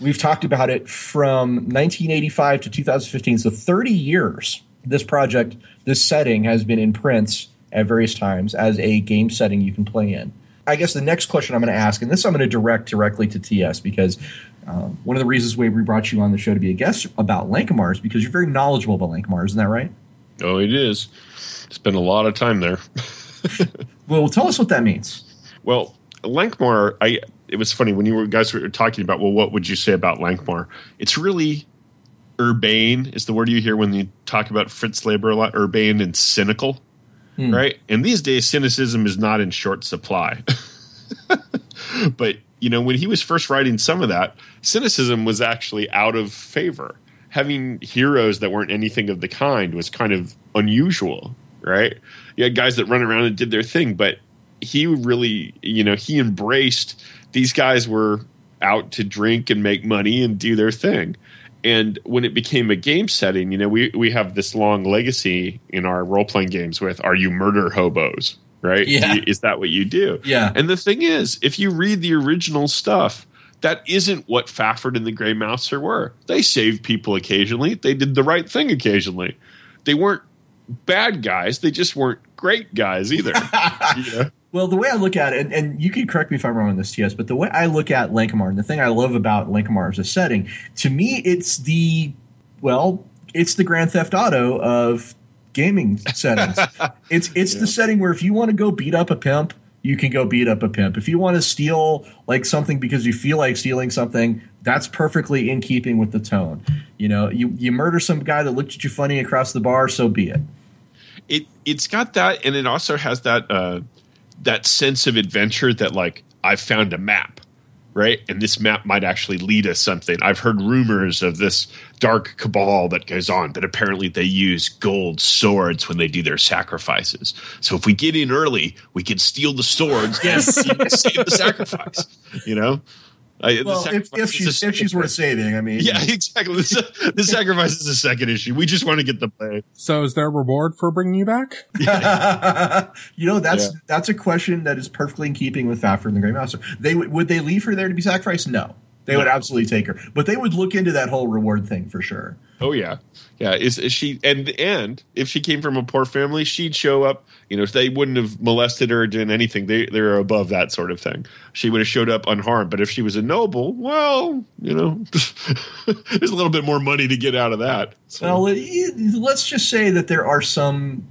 we've talked about it from nineteen eighty-five to two thousand fifteen. So, thirty years. This project, this setting, has been in prints at various times as a game setting you can play in. I guess the next question I'm going to ask, and this I'm going to direct directly to T S, because um, one of the reasons we brought you on the show to be a guest about Lankhmar is because you're very knowledgeable about Lankhmar. Isn't that right? Oh, it is. Spend a lot of time there. Well, tell us what that means. Well, Lankhmar, I, it was funny when you were, guys were talking about, well, what would you say about Lankhmar? It's really urbane is the word you hear when you talk about Fritz Leiber a lot, urbane and cynical, hmm. right? And these days, cynicism is not in short supply. But, you know, when he was first writing some of that, cynicism was actually out of favor. Having heroes that weren't anything of the kind was kind of unusual, right? You had guys that run around and did their thing, but he really, you know, he embraced these guys were out to drink and make money and do their thing. And when it became a game setting, you know, we, we have this long legacy in our role-playing games with, are you murder hobos, right? Yeah. Do you, is that what you do? Yeah. And the thing is, if you read the original stuff, that isn't what Fafhrd and the Grey Mouser were. They saved people occasionally. They did the right thing occasionally. They weren't bad guys. They just weren't great guys either. You know? Well, the way I look at it, and, and you can correct me if I'm wrong on this, T S, but the way I look at Lankhmar, and the thing I love about Lankhmar as a setting, to me, it's the, well, it's the Grand Theft Auto of gaming settings. it's it's yeah. the setting where if you want to go beat up a pimp, you can go beat up a pimp. If you want to steal like something because you feel like stealing something, that's perfectly in keeping with the tone. You know, you, you murder some guy that looked at you funny across the bar, so be it. It it's got that, and it also has that uh, that sense of adventure that like I found a map, right? And this map might actually lead us something. I've heard rumors of this dark cabal that goes on, but apparently they use gold swords when they do their sacrifices. So if we get in early, we can steal the swords. Yes, and save the sacrifice. You know, I, well, the if, if she's if she's worth saving, I mean, yeah, exactly. The, the sacrifice is the second issue. We just want to get the play. So is there a reward for bringing you back? Yeah. you know, that's yeah. that's a question that is perfectly in keeping with Fafhrd and the Grey Mouser. They would they leave her there to be sacrificed? No. They would absolutely take her, but they would look into that whole reward thing for sure. Oh yeah, yeah. Is, is she and and if she came from a poor family, she'd show up. You know, if they wouldn't have molested her or done anything, they they're above that sort of thing. She would have showed up unharmed. But if she was a noble, well, you know, there's a little bit more money to get out of that. So. Well, let's just say that there are some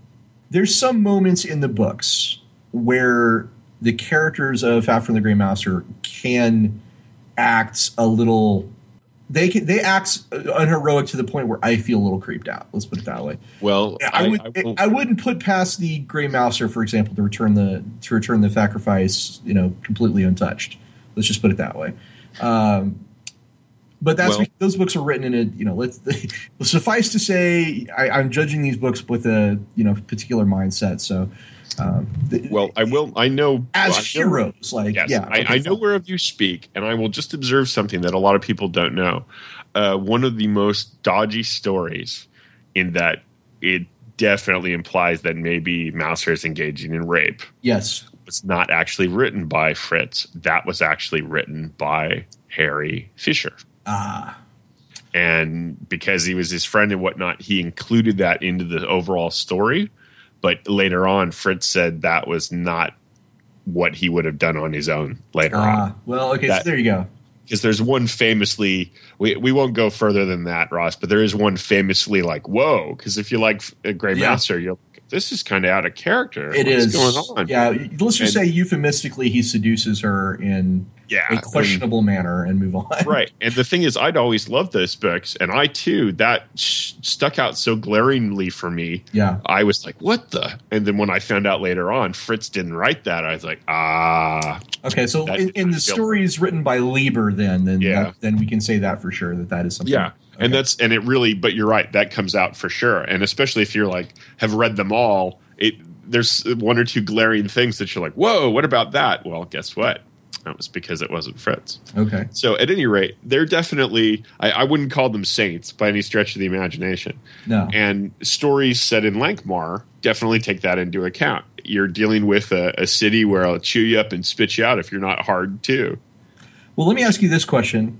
there's some moments in the books where the characters of Fafhrd and the Grey Mouser can. Acts a little they can, they act unheroic to the point where I feel a little creeped out. Let's put it that way. Well, I, I would I, I, I wouldn't put past the Grey Mouser, for example, to return the to return the sacrifice, you know, completely untouched. Let's just put it that way. Um, but that's well, those books are written in a you know. Let's suffice to say, I, I'm judging these books with a you know particular mindset. So. Um, the, well, I will. I know as well, I heroes, know, like yes, yeah, I, I know fun. Whereof you speak, and I will just observe something that a lot of people don't know. Uh, one of the most dodgy stories, in that it definitely implies that maybe Mouser is engaging in rape. Yes, it's not actually written by Fritz. That was actually written by Harry Fisher. Ah. Uh. And because he was his friend and whatnot, he included that into the overall story. But later on, Fritz said that was not what he would have done on his own later uh, on. Well, okay, that, so there you go. Because there's one famously, we, we won't go further than that, Ross, but there is one famously like, whoa, because if you like a Grey Mouser, yeah. you're like, this is kind of out of character. It what is. What's going on? Yeah, let's just and, say euphemistically he seduces her in yeah, a questionable and, manner and move on. Right, and the thing is, I'd always loved those books, and I too, that sh- stuck out so glaringly for me. Yeah, I was like, what the? And then when I found out later on, Fritz didn't write that, I was like, ah. Okay, so in, in the stories written by Leiber, then, then, yeah. that, then we can say that for sure, that that is something. Yeah, okay. and that's and it really, but you're right, that comes out for sure, and especially if you're like, have read them all, it there's one or two glaring things that you're like, whoa, what about that? Well, guess what? That was because it wasn't Fritz. Okay. So at any rate, they're definitely I, I wouldn't call them saints by any stretch of the imagination. No. And stories set in Lankhmar definitely take that into account. You're dealing with a, a city where I'll chew you up and spit you out if you're not hard to. Well, let me ask you this question.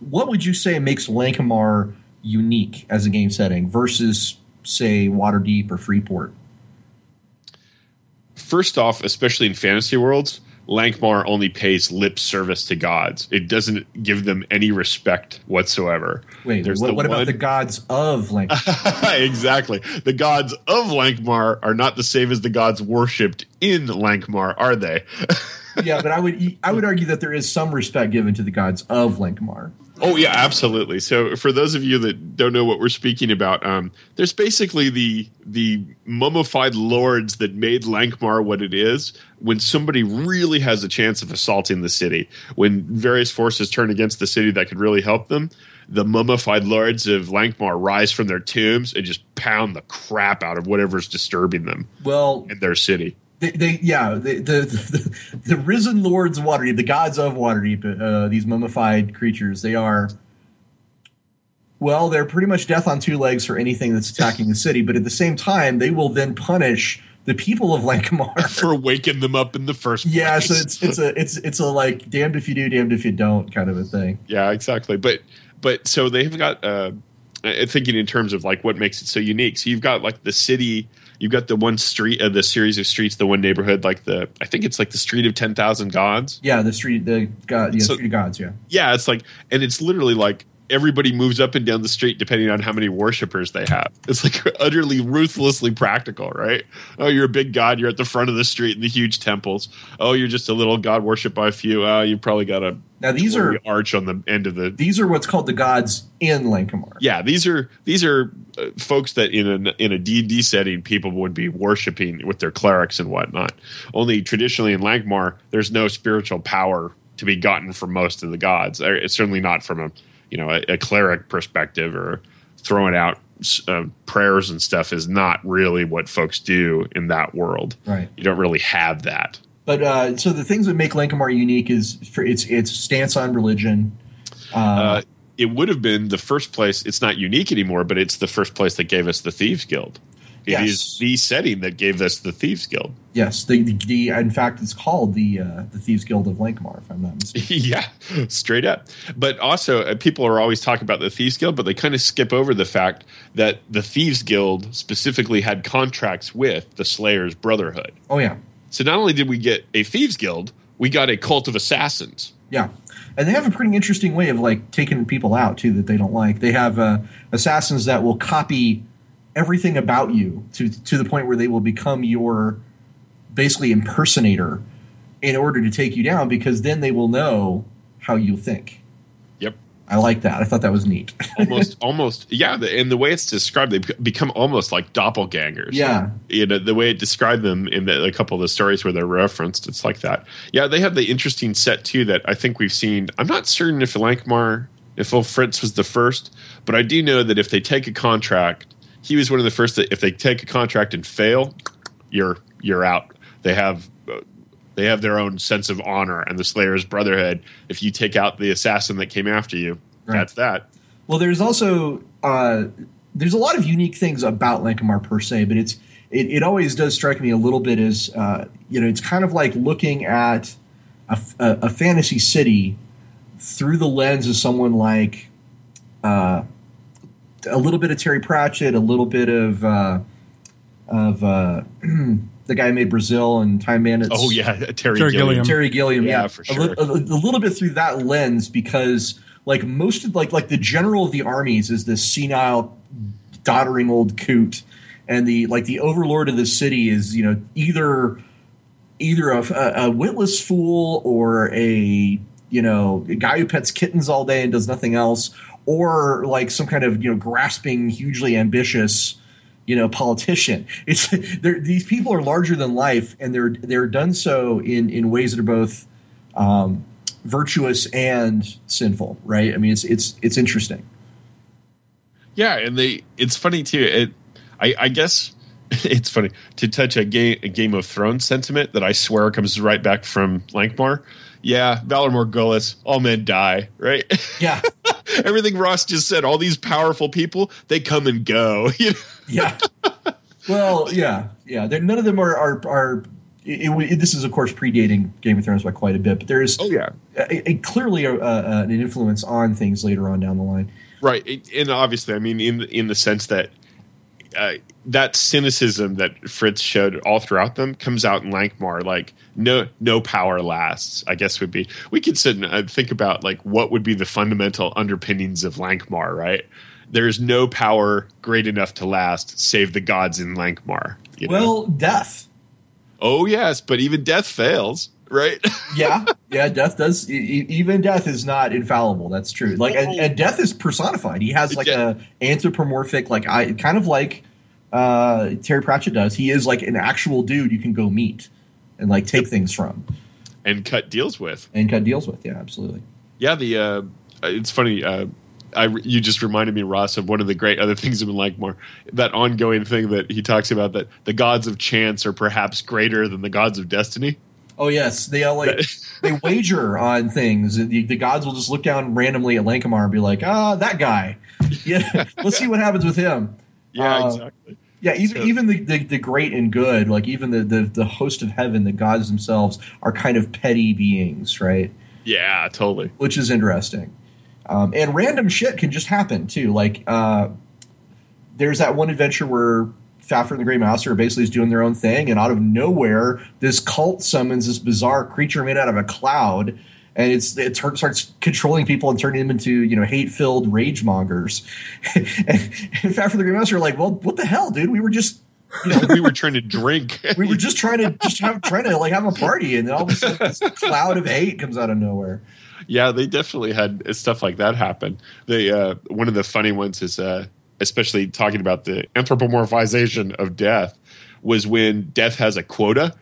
What would you say makes Lankhmar unique as a game setting versus, say, Waterdeep or Freeport? First off, especially in fantasy worlds, Lankhmar only pays lip service to gods. It doesn't give them any respect whatsoever. Wait, There's what, the what about the gods of Lankhmar? Exactly. The gods of Lankhmar are not the same as the gods worshipped in Lankhmar, are they? Yeah, but I would I would argue that there is some respect given to the gods of Lankhmar. Oh, yeah, absolutely. So for those of you that don't know what we're speaking about, um, there's basically the the mummified lords that made Lankhmar what it is when somebody really has a chance of assaulting the city. When various forces turn against the city that could really help them, the mummified lords of Lankhmar rise from their tombs and just pound the crap out of whatever's disturbing them well, in their city. They, they, yeah, the the the risen lords of Waterdeep, the gods of Waterdeep, uh, these mummified creatures, they are, well, they're pretty much death on two legs for anything that's attacking the city. But at the same time, they will then punish the people of Lankhmar for waking them up in the first place. Yeah, so it's it's a it's it's a like damned if you do, damned if you don't kind of a thing. Yeah, exactly. But but so they've got uh, thinking in terms of like what makes it so unique. So you've got like the city. You've got the one street of uh, the series of streets, the one neighborhood, like the I think it's like the street of ten thousand gods. Yeah, the street, the god, yeah, so, street of gods. Yeah, yeah. It's like, and it's literally like everybody moves up and down the street depending on how many worshipers they have. It's like utterly ruthlessly practical, right? Oh, you're a big god. You're at the front of the street in the huge temples. Oh, you're just a little god worshipped by a few. Uh, you probably got a now these are arch on the end of the. These are what's called the gods in Lankhmar. Yeah, these are these are. Folks that in a in a D and D setting people would be worshiping with their clerics and whatnot. Only traditionally in Lankhmar, there's no spiritual power to be gotten from most of the gods. It's certainly not from a you know a, a cleric perspective, or throwing out uh, prayers and stuff is not really what folks do in that world. Right, you don't really have that. But uh, so the things that make Lankhmar unique is for its its stance on religion. Um, uh, It would have been the first place. It's not unique anymore, but it's the first place that gave us the Thieves Guild. It yes. is the setting that gave us the Thieves Guild. Yes, the, the, the in fact, it's called the uh, the Thieves Guild of Lankhmar, if I'm not mistaken. Yeah, straight up. But also, uh, people are always talking about the Thieves Guild, but they kind of skip over the fact that the Thieves Guild specifically had contracts with the Slayers Brotherhood. Oh yeah. So not only did we get a Thieves Guild, we got a Cult of Assassins. Yeah. And they have a pretty interesting way of like taking people out too that they don't like. They have uh, assassins that will copy everything about you to to the point where they will become your basically impersonator in order to take you down, because then they will know how you think. Yep, I like that. I thought that was neat. almost, almost, yeah. The, and the way it's described, they become almost like doppelgangers. Yeah, you know the way it described them in the, a couple of the stories where they're referenced, it's like that. Yeah, they have the interesting set too that I think we've seen. I'm not certain if Lankhmar, if old Fritz was the first, but I do know that if they take a contract, he was one of the first. That if they take a contract and fail, you're you're out. They have. They have their own sense of honor, and the Slayer's Brotherhood, if you take out the assassin that came after you, right. That's that. Well, there's also uh, there's a lot of unique things about Lankhmar per se, but it's it, it always does strike me a little bit as, uh, you know, it's kind of like looking at a, a, a fantasy city through the lens of someone like uh, a little bit of Terry Pratchett, a little bit of, uh, of uh, the guy who made Brazil and Time Bandits. Oh, yeah, Terry, Terry Gilliam. Gilliam. Terry Gilliam, yeah, yeah for sure. A, a, a little bit through that lens because, like, most of, like, like the general of the armies is this senile, doddering old coot. And the like the overlord of the city is, you know, either either a, a, a witless fool or a, you know, a guy who pets kittens all day and does nothing else, or like some kind of, you know, grasping, hugely ambitious, you know, politician. It's these people are larger than life, and they're they're done so in in ways that are both um, virtuous and sinful, right? I mean, it's it's it's interesting. Yeah, and they it's funny too. It, I, I guess it's funny to touch a, ga- a Game of Thrones sentiment that I swear comes right back from Lankhmar. Yeah, Valor Morgulis, all men die, right? Yeah. Everything Ross just said, all these powerful people, they come and go. You know? Yeah. Well, yeah, yeah. They're, none of them are are, are it, it, it, this is, of course, predating Game of Thrones by quite a bit, but there is oh, yeah. a, a, clearly a, a, an influence on things later on down the line. Right, it, and obviously, I mean, in in the sense that Uh, that cynicism that Fritz showed all throughout them comes out in Lankhmar. Like no, no power lasts. I guess would be we could sit and uh, think about like what would be the fundamental underpinnings of Lankhmar. Right, there is no power great enough to last, save the gods in Lankhmar. You know? Well, death. Oh yes, but even death fails. Right? yeah, yeah. Death does. E- even death is not infallible. That's true. Like, and, and death is personified. He has like yeah. a anthropomorphic, like I kind of like uh, Terry Pratchett does. He is like an actual dude you can go meet and like take yep. things from, and cut deals with, and cut deals with. Yeah, absolutely. Yeah, the uh, it's funny. Uh, I you just reminded me, Ross, of one of the great other things in Lankhmar, that ongoing thing that he talks about that the gods of chance are perhaps greater than the gods of destiny. Oh yes, they all like they wager on things. The, the gods will just look down randomly at Lankhmar and be like, "Ah, that guy. Yeah, let's see what happens with him." Yeah, uh, exactly. Yeah, even so. even the, the, the great and good, like even the, the the host of heaven, the gods themselves are kind of petty beings, right? Yeah, totally. Which is interesting, um, and random shit can just happen too. Like uh, there's that one adventure where Fafhrd and the Grey Mouser are basically just doing their own thing, and out of nowhere, this cult summons this bizarre creature made out of a cloud, and it's it t- starts controlling people and turning them into, you know, hate-filled ragemongers. and, and Fafhrd and the Grey Mouser are like, well, what the hell, dude? We were just, you know, we were trying to drink. we were just trying to just have trying to like have a party, and then all of a sudden, this cloud of hate comes out of nowhere. Yeah, they definitely had stuff like that happen. They uh, one of the funny ones is. Uh, especially talking about the anthropomorphization of death, was when death has a quota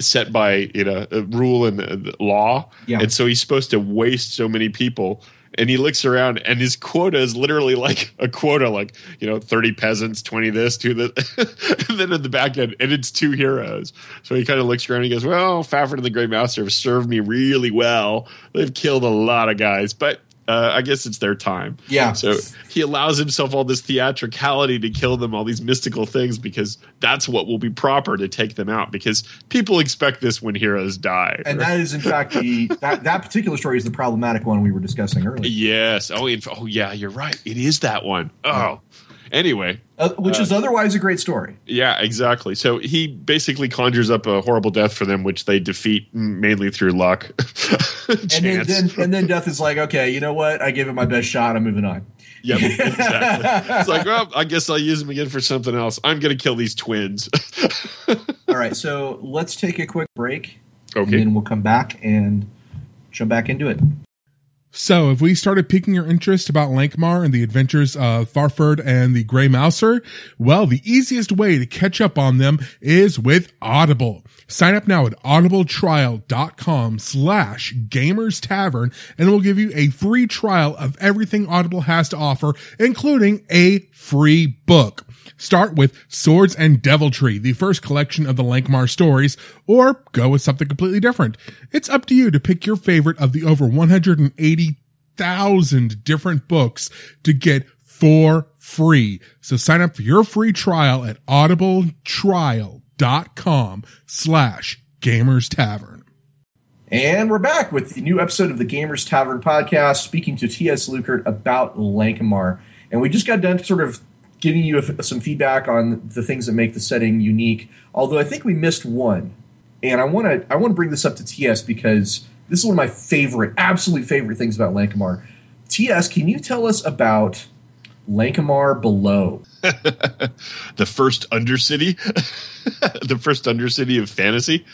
set by, you know, a rule and the law. Yeah. And so he's supposed to waste so many people. And he looks around and his quota is literally like a quota, like, you know, thirty peasants, twenty this, two that. And then at the back end, and it's two heroes. So he kind of looks around and he goes, well, Fafhrd and the Grey Mouser have served me really well. They've killed a lot of guys, but Uh, I guess it's their time. Yeah. So he allows himself all this theatricality to kill them, all these mystical things, because that's what will be proper to take them out, because people expect this when heroes die. And right? That is, in fact, the that, that particular story is the problematic one we were discussing earlier. Yes. Oh, it, oh yeah, you're right. It is that one. Oh. Yeah. Anyway. Uh, which uh, is otherwise a great story. Yeah, exactly. So he basically conjures up a horrible death for them, which they defeat mainly through luck. and, then, then, and then death is like, okay, you know what? I gave it my best shot. I'm moving on. Yep, exactly. It's like, well, I guess I'll use him again for something else. I'm going to kill these twins. All right, so let's take a quick break. Okay. And then we'll come back and jump back into it. So if we started piquing your interest about Lankhmar and the adventures of Fafhrd and the Grey Mouser, well, the easiest way to catch up on them is with Audible. Sign up now at audibletrial.com slash gamers tavern, and we'll give you a free trial of everything Audible has to offer, including a free book. Start with Swords and Deviltry, the first collection of the Lankhmar stories, or go with something completely different. It's up to you to pick your favorite of the over one hundred eighty thousand different books to get for free. So sign up for your free trial at audibletrial.com slash Gamers Tavern. And we're back with the new episode of the Gamers Tavern podcast, speaking to T S Luckert about Lankhmar. And we just got done sort of giving you a, some feedback on the things that make the setting unique. Although I think we missed one, and I want to I want to bring this up to T S because this is one of my favorite, absolute favorite things about Lankhmar. T S, can you tell us about Lankhmar Below? The first undercity, the first undercity of fantasy.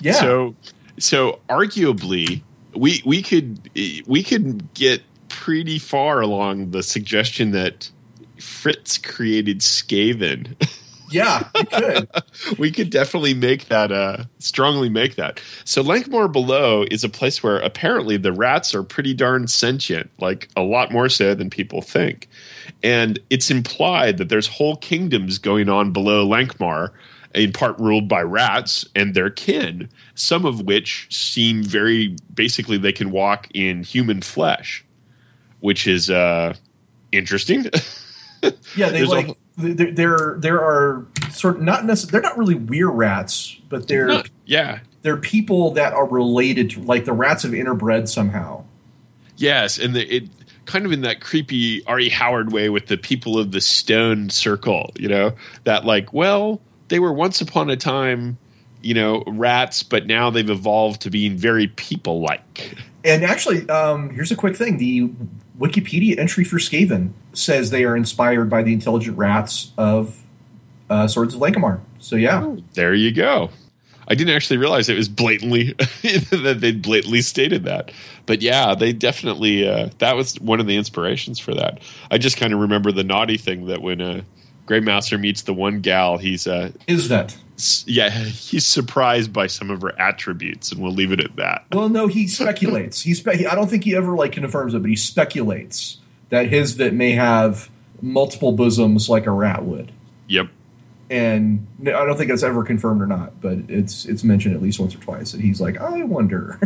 Yeah. So, so arguably, we we could we could get pretty far along the suggestion that Fritz created Skaven. Yeah, we could. We could definitely make that, uh, strongly make that. So Lankhmar Below is a place where apparently the rats are pretty darn sentient, like a lot more so than people think. And it's implied that there's whole kingdoms going on below Lankhmar, in part ruled by rats and their kin, some of which seem very – basically they can walk in human flesh, which is uh, interesting. Yeah, they like – There, there, there are sort of not necessarily. They're not really weir rats, but they're not, yeah. They're people that are related to, like the rats have interbred somehow. Yes, and the, it kind of in that creepy R E Howard way with the people of the stone circle. You know that like, well, they were once upon a time, you know, rats, but now they've evolved to being very people-like. And actually, um, here's a quick thing: the Wikipedia entry for Skaven says they are inspired by the intelligent rats of uh, Swords of Lankhmar. So, yeah. Oh, there you go. I didn't actually realize it was blatantly – that they blatantly stated that. But, yeah, they definitely uh, – that was one of the inspirations for that. I just kind of remember the naughty thing that when uh, Grey Mouser meets the one gal, he's uh, – Is that – yeah, he's surprised by some of her attributes, and we'll leave it at that. Well, no, he speculates. He spe- I don't think he ever like confirms it, but he speculates that his vit may have multiple bosoms like a rat would. Yep. And I don't think it's ever confirmed or not, but it's it's mentioned at least once or twice. And he's like, I wonder.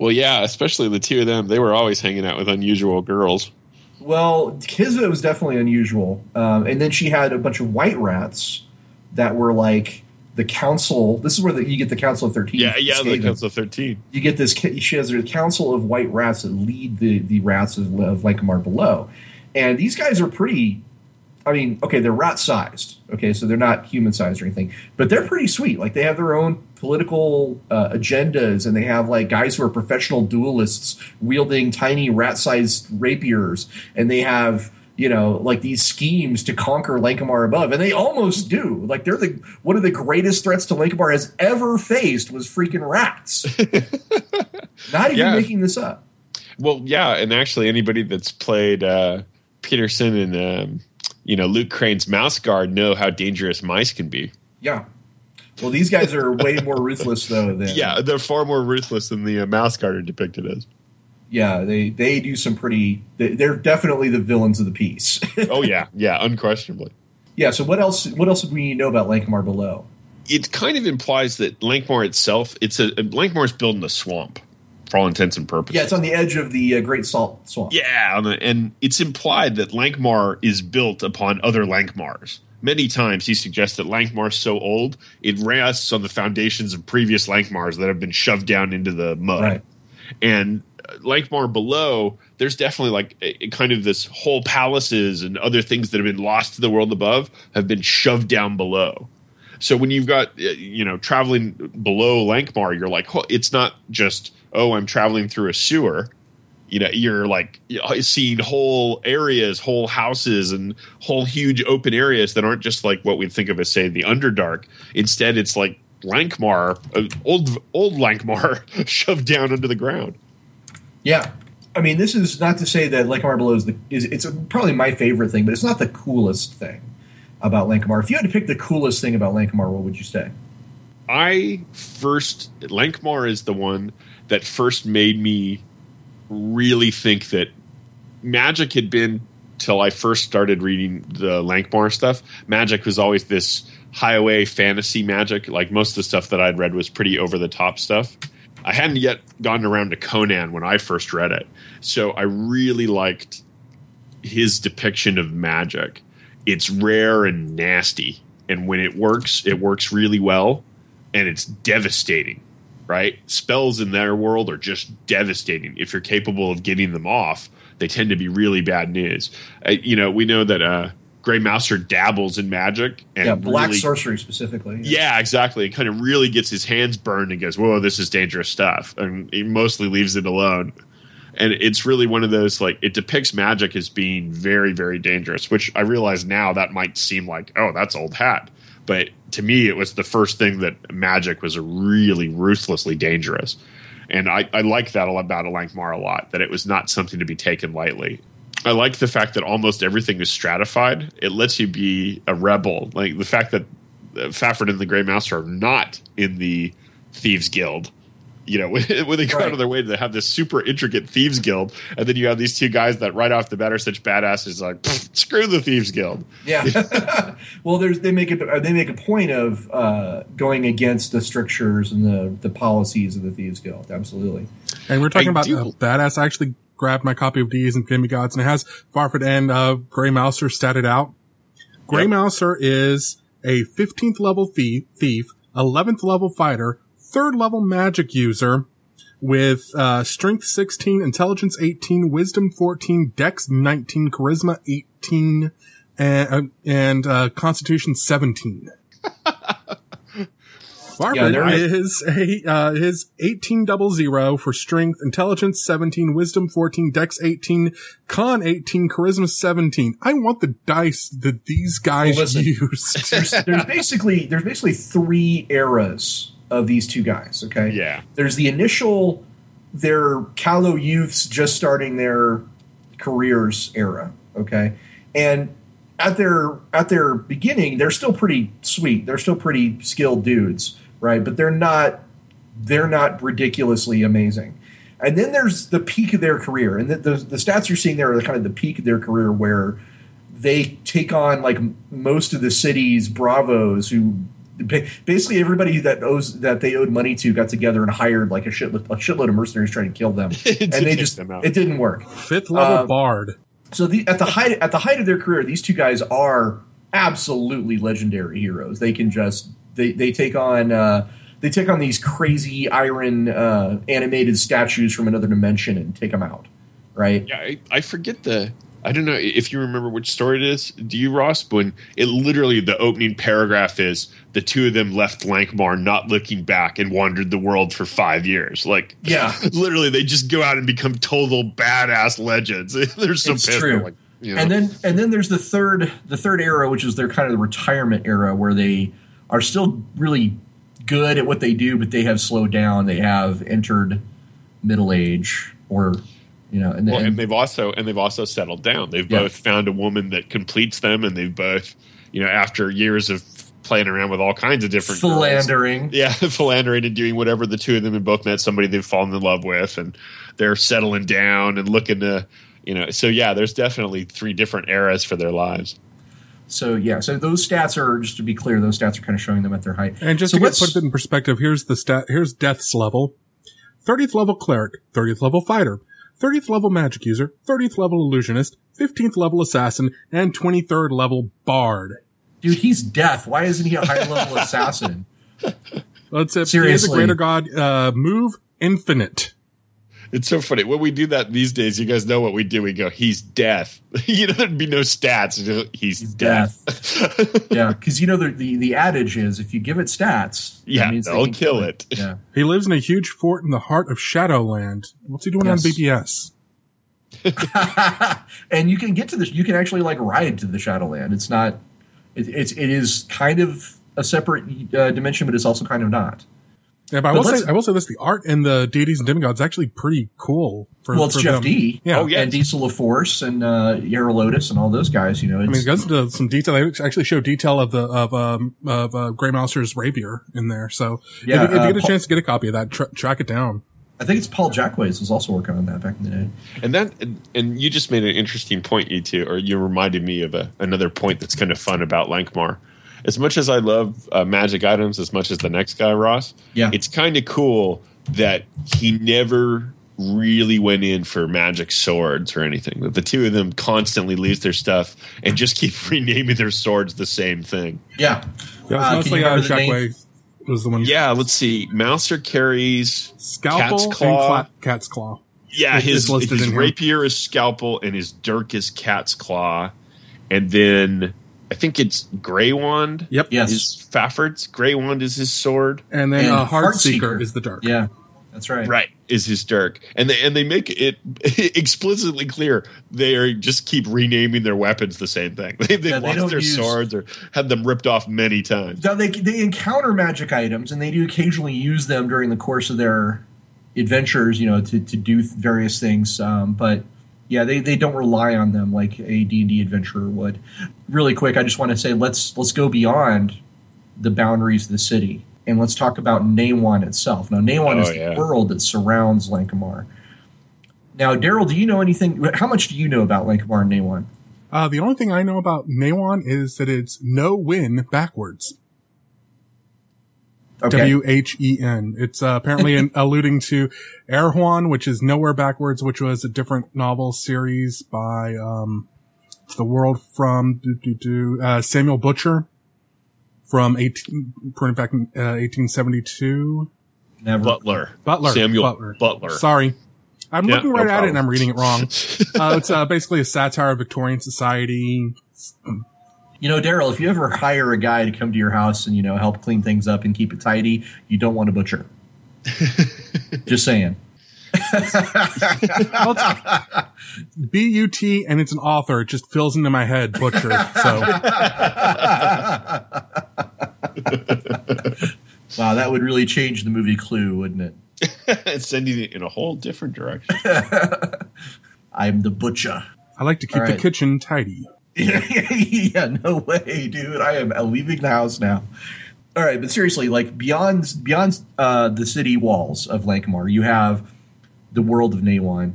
Well, yeah, especially the two of them. They were always hanging out with unusual girls. Well, his vit was definitely unusual. Um, and then she had a bunch of white rats that were like the council. This is where the, you get the Council of thirteen. Yeah, yeah, the Council of thirteen. You get this. She has a council of white rats that lead the the rats of, of Lankhmar Below, and these guys are pretty. I mean, okay, they're rat sized. Okay, so they're not human sized or anything, but they're pretty sweet. Like they have their own political uh, agendas, and they have like guys who are professional duelists wielding tiny rat sized rapiers, and they have, you know, like these schemes to conquer Lankhmar above, and they almost do. Like they're the one of the greatest threats to Lankhmar has ever faced was freaking rats. Not even yeah. making this up. Well, yeah, and actually anybody that's played uh, Peterson and um, you know Luke Crane's Mouse Guard know how dangerous mice can be. Yeah. Well, these guys are way more ruthless though. Than, yeah, they're far more ruthless than the uh, Mouse Guard are depicted as. Yeah, they, they do some pretty – they're definitely the villains of the piece. Oh, yeah. Yeah, unquestionably. Yeah, so what else What else do we need to know about Lankhmar Below? It kind of implies that Lankhmar itself – it's a Lankmar's built in a swamp for all intents and purposes. Yeah, it's on the edge of the uh, Great Salt Swamp. Yeah, and it's implied that Lankhmar is built upon other Lankmars. Many times he suggests that Lankhmar is so old it rests on the foundations of previous Lankmars that have been shoved down into the mud. Right. And – Lankhmar Below, there's definitely like a, kind of this whole palaces and other things that have been lost to the world above have been shoved down below. So when you've got, you know, traveling below Lankhmar, you're like, oh, it's not just, oh, I'm traveling through a sewer. You know, you're like seeing whole areas, whole houses and whole huge open areas that aren't just like what we think of as, say, the Underdark. Instead, it's like Lankhmar, old, old Lankhmar shoved down under the ground. Yeah, I mean, this is not to say that Lankhmar Below is the is it's probably my favorite thing, but it's not the coolest thing about Lankhmar. If you had to pick the coolest thing about Lankhmar, what would you say? I first Lankhmar is the one that first made me really think that magic had been till I first started reading the Lankhmar stuff. Magic was always this highway fantasy magic. Like most of the stuff that I'd read was pretty over the top stuff. I hadn't yet gotten around to Conan when I first read it, so I really liked his depiction of magic. It's rare and nasty, and when it works, it works really well, and it's devastating, right? Spells in their world are just devastating if you're capable of getting them off. they tend to be really bad news. Uh, you know, we know that uh, Grey Mouser dabbles in magic. And yeah, black really, sorcery specifically. Yeah, yeah exactly. It kind of really gets his hands burned and goes, whoa, this is dangerous stuff. And he mostly leaves it alone. And it's really one of those, like, it depicts magic as being very, very dangerous, which I realize now that might seem like, oh, that's old hat. But to me, it was the first thing that magic was really ruthlessly dangerous. And I, I like that about Lankhmar a lot, that it was not something to be taken lightly. I like the fact that almost everything is stratified. It lets you be a rebel. Like the fact that Fafhrd and the Grey Mouser are not in the Thieves Guild. You know, when they go right. out of their way to have this super intricate Thieves Guild, and then you have these two guys that right off the bat are such badasses, like screw the Thieves Guild. Yeah. Well, there's they make a they make a point of uh, going against the strictures and the, the policies of the Thieves Guild. Absolutely. And we're talking I about uh, badass. I actually grabbed my copy of D's and Gimme Gods, and it has Fafhrd and uh, Grey Mouser statted out. Grey yep. Mouser is a fifteenth level thief, thief, eleventh level fighter. Third level magic user with uh, strength sixteen, intelligence eighteen, wisdom fourteen, dex nineteen, charisma eighteen, and, and uh, constitution seventeen. Fafhrd yeah, is a uh, his eighteen double zero for strength, intelligence seventeen, wisdom fourteen, dex eighteen, con eighteen, charisma seventeen. I want the dice that these guys well, used. there's, there's basically there's basically three eras of these two guys, okay? Yeah. There's the initial, they're callow youths just starting their careers era, okay? And at their at their beginning, they're still pretty sweet. They're still pretty skilled dudes, right? But they're not they're not ridiculously amazing. And then there's the peak of their career, and the, the, the stats you're seeing there are kind of the peak of their career where they take on like most of the city's bravos who. Basically, everybody that owes that they owed money to got together and hired like a shitload, a shitload of mercenaries trying to kill them, and they just it didn't work. Fifth level um, bard. So the, at the height at the height of their career, these two guys are absolutely legendary heroes. They can just they they take on uh, they take on these crazy iron uh, animated statues from another dimension and take them out. Right? Yeah, I, I forget the. I don't know if you remember which story it is. Do you, Ross? When it literally the opening paragraph is the two of them left Lankhmar, not looking back, and wandered the world for five years. Like, yeah, literally, they just go out and become total badass legends. They're so it's pissed. True. Like, you know. And then, and then there's the third, the third era, which is their kind of the retirement era, where they are still really good at what they do, but they have slowed down. They have entered middle age or. You know, and, well, and, and they've also and they've also settled down. They've yeah. both found a woman that completes them, and they've both, you know, after years of playing around with all kinds of different philandering, girls, yeah, philandering and doing whatever. The two of them have both met somebody they've fallen in love with, and they're settling down and looking to, you know. So yeah, there's definitely three different eras for their lives. So yeah, so those stats are just to be clear. Those stats are kind of showing them at their height. And just so to get, put it in perspective, here's the stat. Here's death's level: thirtieth level cleric, thirtieth level fighter. thirtieth level magic user, thirtieth level illusionist, fifteenth level assassin, and twenty-third level bard. Dude, he's death. Why isn't he a high level assassin? Let's well, seriously, the greater god uh, move infinite. It's so funny when we do that these days. You guys know what we do. We go, he's death. You know, there'd be no stats. He's, he's death. death. Yeah, because you know the, the the adage is if you give it stats, yeah, means they'll they kill it. it. Yeah. He lives in a huge fort in the heart of Shadowland. What's he doing yes. on B B S? And you can get to this. You can actually like ride to the Shadowland. It's not. It, it's it is kind of a separate uh, dimension, but it's also kind of not. Yeah, but, but I, will say, I will say this, the art in the deities and demigods is actually pretty cool. For, well, it's for Jeff them. D. Yeah. Oh, yes. And Diesel of Force and uh, Yara Lotus and all those guys, you know. It's, I mean, it goes into some detail. They actually show detail of the of um, of uh, Grey Mouser's rapier in there. So yeah, if, if you get a uh, chance to get a copy of that, tra- track it down. I think it's Paul Jacquez was also working on that back in the day. And that, and you just made an interesting point, you two, or you reminded me of a, another point that's kind of fun about Lankhmar. As much as I love uh, magic items, as much as the next guy, Ross, yeah. It's kind of cool that he never really went in for magic swords or anything. That the two of them constantly lose their stuff and just keep renaming their swords the same thing. Yeah. yeah uh, mostly uh, Shockwave was the one. Yeah, let's see. Mouser carries Scalpel Cat's Claw. and Cla- Cat's Claw. Yeah, his, his rapier is scalpel, and his dirk is cat's claw. And then I think it's Grey Wand. Yep. Yes. Is Fafhrd's. Grey Wand is his sword. And then and uh, Heartseeker Heart is the dirk. Yeah, that's right. Right, is his dirk. And they, and they make it explicitly clear they are just keep renaming their weapons the same thing. They, they've yeah, lost they their use... swords or had them ripped off many times. Now they, they encounter magic items, and they do occasionally use them during the course of their adventures, you know, to, to do various things. Um, but... Yeah, they, they don't rely on them like a D and D adventurer would. Really quick, I just want to say let's let's go beyond the boundaries of the city and let's talk about Nehwon itself. Now, Nehwon oh, is yeah. the world that surrounds Lankhmar. Now, Darryl, do you know anything? How much do you know about Lankhmar and Nehwon? Uh, the only thing I know about Nehwon is that it's no win backwards. Okay. W H E N. It's uh, apparently an, alluding to Erewhon, which is Nowhere Backwards, which was a different novel series by um, the world from do, do, do, uh, Samuel Butcher from eighteen, back in, uh, eighteen seventy-two. Never. Butler. Butler. Samuel Butler. Butler. Sorry. I'm yeah, looking right no at problem. It and I'm reading it wrong. uh, it's uh, basically a satire of Victorian society. You know, Darryl, if you ever hire a guy to come to your house and, you know, help clean things up and keep it tidy, you don't want a butcher. Just saying. Well, B U T, and it's an author. It just fills into my head, butcher. So. Wow, that would really change the movie Clue, wouldn't it? It's sending it in a whole different direction. I'm the butcher. I like to keep right. the kitchen tidy. Yeah, no way, dude. I am leaving the house now. All right, but seriously, like beyond beyond uh, the city walls of Lankhmar, you have the world of Nehwon.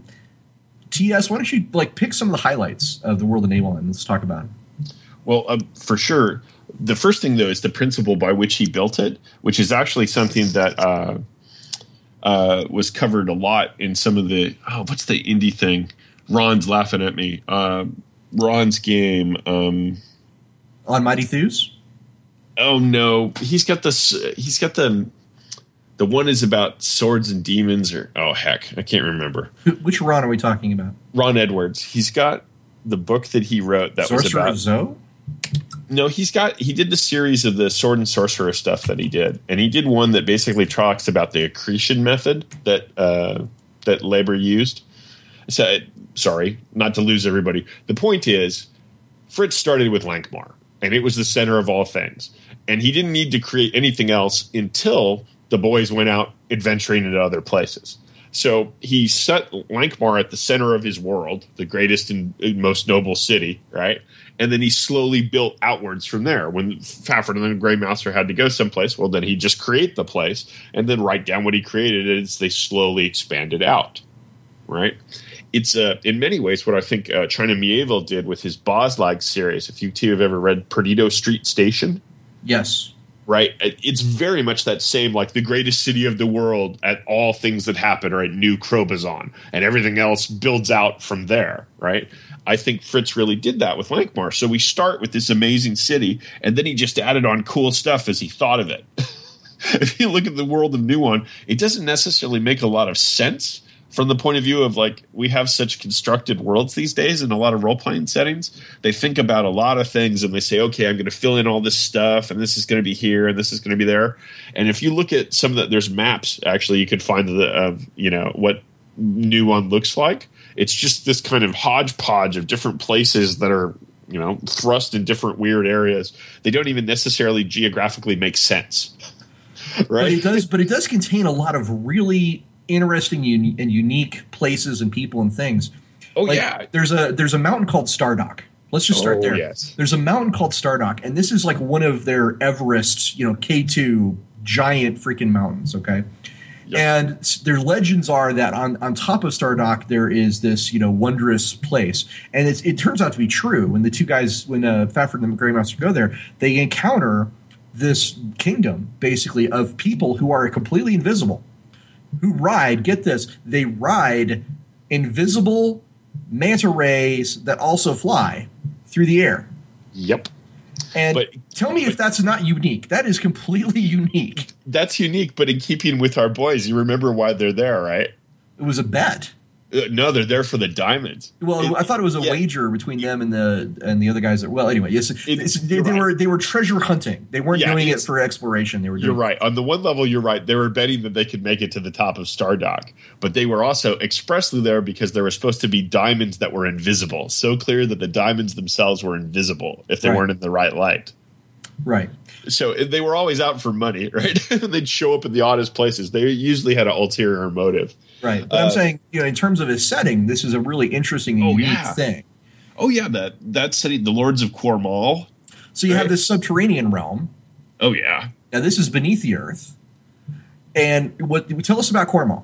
T S, why don't you like pick some of the highlights of the world of Nehwon? Let's talk about it. Well, um, for sure. The first thing, though, is the principle by which he built it, which is actually something that uh, uh, was covered a lot in some of the – oh, what's the indie thing? Ron's laughing at me. Um Ron's game. Um, On Mighty Thews? Oh no, he's got this. He's got the. The one is about swords and demons, or oh heck, I can't remember. Which Ron are we talking about? Ron Edwards. He's got the book that he wrote that Sorcerer was about. Sorcerer Zoe? No, he's got. He did the series of the sword and sorcerer stuff that he did, and he did one that basically talks about the accretion method that uh, that Leiber used. So, sorry, not to lose everybody. The point is, Fritz started with Lankhmar, and it was the center of all things. And he didn't need to create anything else until the boys went out adventuring into other places. So he set Lankhmar at the center of his world, the greatest and most noble city, right? And then he slowly built outwards from there. When Fafhrd and the Grey Mouser had to go someplace, well, then he'd just create the place and then write down what he created as they slowly expanded out, right? It's uh, in many ways what I think uh, China Mieville did with his Boslag series. If you two have ever read Perdido Street Station. Yes. Right. It's very much that same, like the greatest city of the world at all things that happen are at New Crobazon, and everything else builds out from there. Right. I think Fritz really did that with Lankhmar. So we start with this amazing city, and then he just added on cool stuff as he thought of it. If you look at the world of Nehwon, it doesn't necessarily make a lot of sense. From the point of view of, like, we have such constructed worlds these days in a lot of role-playing settings. They think about a lot of things and they say, okay, I'm going to fill in all this stuff, and this is going to be here, and this is going to be there. And if you look at some of the – there's maps, actually, you could find the uh, you know, what Nehwon looks like. It's just this kind of hodgepodge of different places that are, you know, thrust in different weird areas. They don't even necessarily geographically make sense, right? But it does, but it does contain a lot of really – interesting un- and unique places and people and things. Oh, like, yeah. There's a there's a mountain called Stardock. Let's just start oh, there. Yes. There's a mountain called Stardock, and this is like one of their Everest, you know, K two giant freaking mountains, okay? Yep. And their legends are that on, on top of Stardock there is this, you know, wondrous place. And it's, it turns out to be true. When the two guys, when uh, Fafhrd and the Grey Master go there, they encounter this kingdom, basically, of people who are completely invisible. Who ride, get this, they ride invisible manta rays that also fly through the air. Yep. And but, tell me but, if that's not unique. That is completely unique. That's unique, but in keeping with our boys, you remember why they're there, right? It was a bet. No, they're there for the diamonds. Well, it, I thought it was a yeah. wager between them and the and the other guys. That, well, anyway, yes, it, it's, they, they right. were they were treasure hunting. They weren't yeah, doing it for exploration. They were. Doing you're right. On the one level, you're right. They were betting that they could make it to the top of Stardock, but they were also expressly there because there were supposed to be diamonds that were invisible. So clear that the diamonds themselves were invisible if they right. weren't in the right light. Right. So they were always out for money, right? They'd show up in the oddest places. They usually had an ulterior motive. Right. But uh, I'm saying, you know, in terms of its setting, this is a really interesting and oh, unique yeah. thing. Oh, yeah. That, that setting, the Lords of Kormal. So you right. have this subterranean realm. Oh, yeah. Now, this is beneath the earth. And what tell us about Kormal.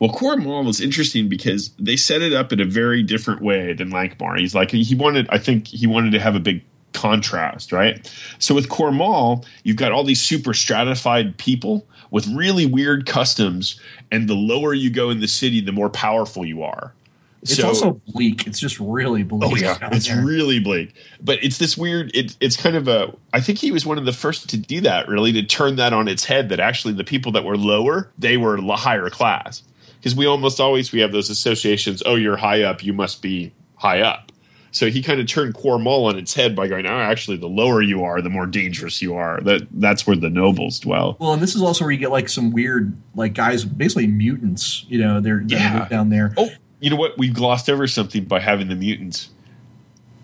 Well, Kormal was interesting because they set it up in a very different way than Lankhmar. He's like, he wanted, I think he wanted to have a big contrast, right? So with Kormal, you've got all these super stratified people with really weird customs, and the lower you go in the city, the more powerful you are. It's so, also bleak. It's just really bleak. Oh yeah, it's there. really bleak. But it's this weird. It, it's kind of a. I think he was one of the first to do that. Really, to turn that on its head. That actually, the people that were lower, they were higher class. Because we almost always we have those associations. Oh, you're high up. You must be high up. So he kind of turned Kormal on its head by going, oh, actually, the lower you are, the more dangerous you are. That That's where the nobles dwell. Well, and this is also where you get, like, some weird, like, guys, basically mutants, you know, they're, they're yeah. down there. Oh, you know what? We've glossed over something by having the mutants.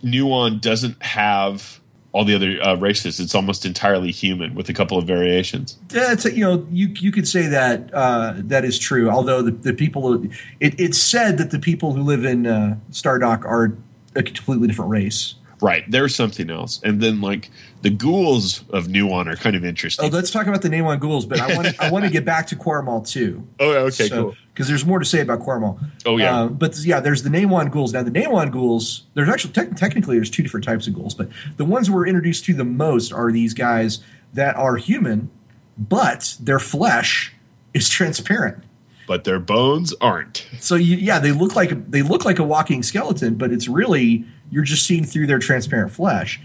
Nehwon doesn't have all the other uh, races. It's almost entirely human with a couple of variations. Yeah, it's, you know, you you could say that uh, that is true, although the, the people – it it's said that the people who live in uh, Stardock are – a completely different race. Right. There's something else. And then, like, the ghouls of Nehwon are kind of interesting. Oh, let's talk about the Nehwon ghouls, but I want I want to get back to Kormal, too. Oh, okay, so, cool. Because there's more to say about Kormal. Oh, yeah. Uh, but, yeah, there's the Nehwon ghouls. Now, the Nehwon ghouls, there's actually te- – technically there's two different types of ghouls, but the ones we're introduced to the most are these guys that are human, but their flesh is transparent. But their bones aren't. So you, yeah, they look like they look like a walking skeleton, but it's really you're just seeing through their transparent flesh.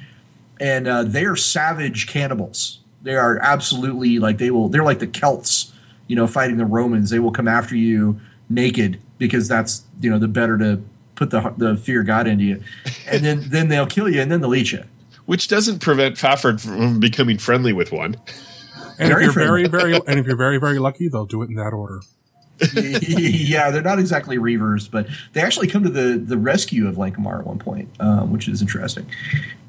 And uh, they are savage cannibals. They are absolutely like they will. They're like the Celts, you know, fighting the Romans. They will come after you naked because that's you know the better to put the the fear of God into you. And then then they'll kill you and then they'll eat you. Which doesn't prevent Fafhrd from becoming friendly with one. And very if you're friendly. very very and if you're very very lucky, they'll do it in that order. Yeah, they're not exactly reavers, but they actually come to the, the rescue of Lankhmar at one point, um, which is interesting.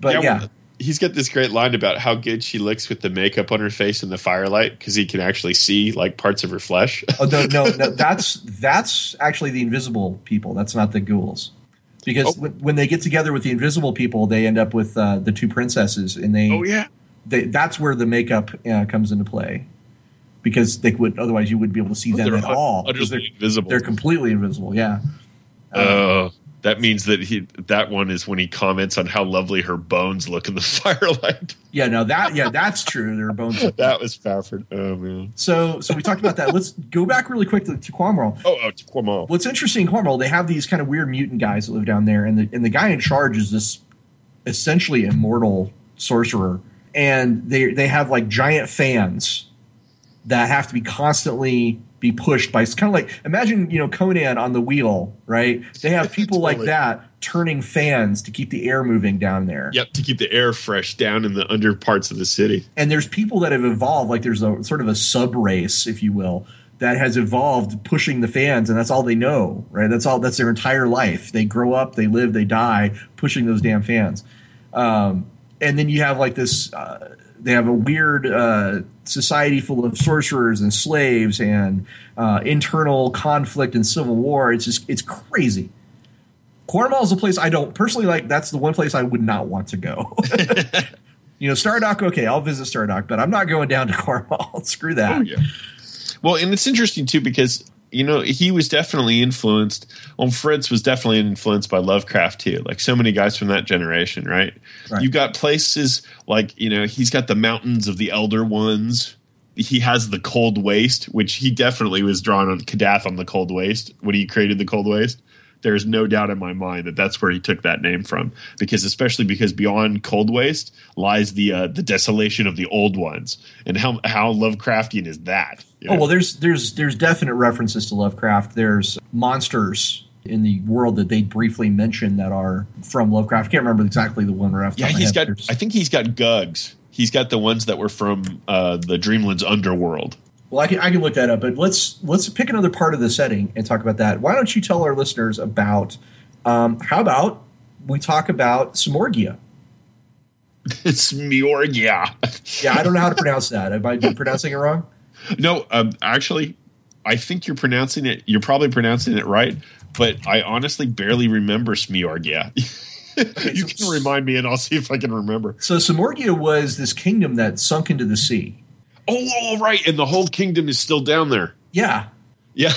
But yeah, yeah. Well, he's got this great line about how good she looks with the makeup on her face in the firelight because he can actually see like parts of her flesh. Oh no, no, no, that's that's actually the invisible people. That's not the ghouls, because oh. when, when they get together with the invisible people, they end up with uh, the two princesses, and they oh yeah, they, that's where the makeup uh, comes into play. Because they would otherwise you wouldn't be able to see well, them at un- all. They're invisible. They're completely invisible. Yeah. Oh, um, uh, that means that he that one is when he comments on how lovely her bones look in the firelight. Yeah, no, that yeah, that's true. Their bones. Look that was Fafhrd. Oh man. So so we talked about that. Let's go back really quickly to Kormal. Oh, oh to Kormal. What's interesting, Kormal, they have these kind of weird mutant guys that live down there, and the and the guy in charge is this essentially immortal sorcerer, and they they have like giant fans. That have to be constantly be pushed by. It's kind of like imagine you know Conan on the wheel, right? They have people totally. Like that turning fans to keep the air moving down there. Yep, to keep the air fresh down in the under parts of the city. And there's people that have evolved, like there's a sort of a sub race, if you will, that has evolved pushing the fans, and that's all they know, right? That's all. That's their entire life. They grow up, they live, they die pushing those damn fans. Um, and then you have like this. Uh, They have a weird uh, society full of sorcerers and slaves and uh, internal conflict and civil war. It's just it's crazy. Kormal is a place I don't personally like. That's the one place I would not want to go. You know, Stardock. Okay, I'll visit Stardock, but I'm not going down to Kormal. Screw that. Oh, yeah. Well, and it's interesting too because you know he was definitely influenced. Well, Fritz was definitely influenced by Lovecraft too. Like so many guys from that generation, right? Right. You've got places like, you know, he's got the mountains of the Elder Ones. He has the Cold Waste, which he definitely was drawn on Kadath on the Cold Waste when he created the Cold Waste. There's no doubt in my mind that that's where he took that name from, because especially because beyond Cold Waste lies the uh, the desolation of the Old Ones. And how how Lovecraftian is that? You know? Oh, well, there's there's there's definite references to Lovecraft. There's monsters in the world that they briefly mentioned that are from Lovecraft. I can't remember exactly the one we're after. Yeah, he's got. There's, I think he's got Gugs. He's got the ones that were from uh, the Dreamlands underworld. Well, I can I can look that up, but let's let's pick another part of the setting and talk about that. Why don't you tell our listeners about um, how about we talk about Smorgia? It's Smorgia. Yeah, I don't know how to pronounce that. Am I pronouncing it wrong? No, um, actually, I think you're pronouncing it. You're probably pronouncing it right, but I honestly barely remember Smorgia. Okay, you so, can remind me, and I'll see if I can remember. So Smorgia was this kingdom that sunk into the sea. Oh, oh, right. And the whole kingdom is still down there. Yeah. Yeah.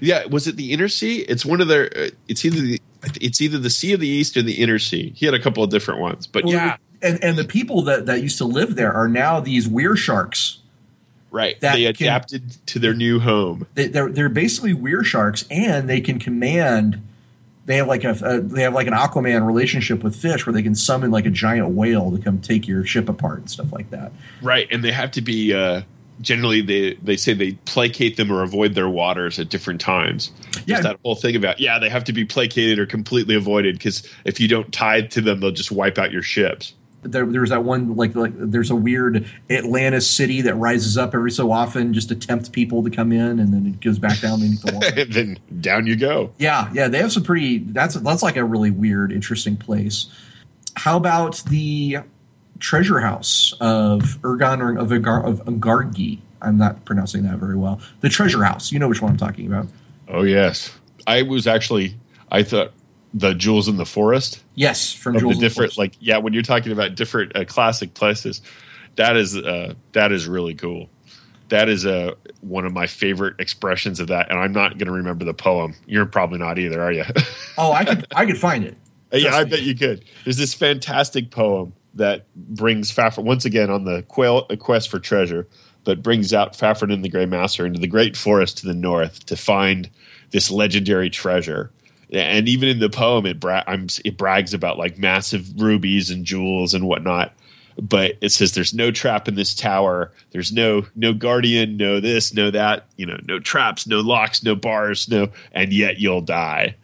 Yeah. Was it the Inner Sea? It's one of their uh, – it's either the it's either the Sea of the East or the Inner Sea. He had a couple of different ones. But well, yeah. And, and the people that, that used to live there are now these weresharks. Right. They adapted can, to their new home. They, they're, they're basically weresharks, and they can command – They have like a uh, they have like an Aquaman relationship with fish, where they can summon like a giant whale to come take your ship apart and stuff like that. Right, and they have to be uh, generally they, they say they placate them or avoid their waters at different times. Yeah, just that whole thing about yeah they have to be placated or completely avoided, because if you don't tithe to them, they'll just wipe out your ships. There, there's that one like, like there's a weird Atlantis city that rises up every so often just to tempt people to come in, and then it goes back down beneath the water. And then down you go. Yeah, yeah. They have some pretty. That's that's like a really weird, interesting place. How about the treasure house of Urgon or of, Ungar, of Ungargi? I'm not pronouncing that very well. The treasure house. You know which one I'm talking about. Oh yes, I was actually. I thought. The Jewels in the Forest? Yes, from of Jewels the different, in the Forest. Like, yeah, when you're talking about different uh, classic places, that is uh, that is really cool. That is uh, one of my favorite expressions of that, and I'm not going to remember the poem. You're probably not either, are you? Oh, I could I could find it. Yeah, I bet you could. There's this fantastic poem that brings Fafhrd, once again, on the quail, quest for treasure, but brings out Fafhrd and the Grey Mouser into the great forest to the north to find this legendary treasure. And even in the poem, it, bra- I'm, it brags about like massive rubies and jewels and whatnot. But it says there's no trap in this tower. There's no no guardian, no this, no that. You know, no traps, no locks, no bars, no. And yet you'll die.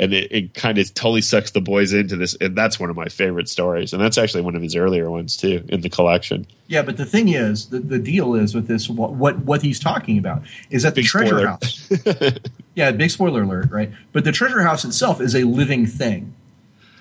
And it, it kind of totally sucks the boys into this. And that's one of my favorite stories. And that's actually one of his earlier ones, too, in the collection. Yeah, but the thing is, the, the deal is with this, what, what what he's talking about is that big the treasure spoiler. house. Yeah, big spoiler alert, right? But the treasure house itself is a living thing.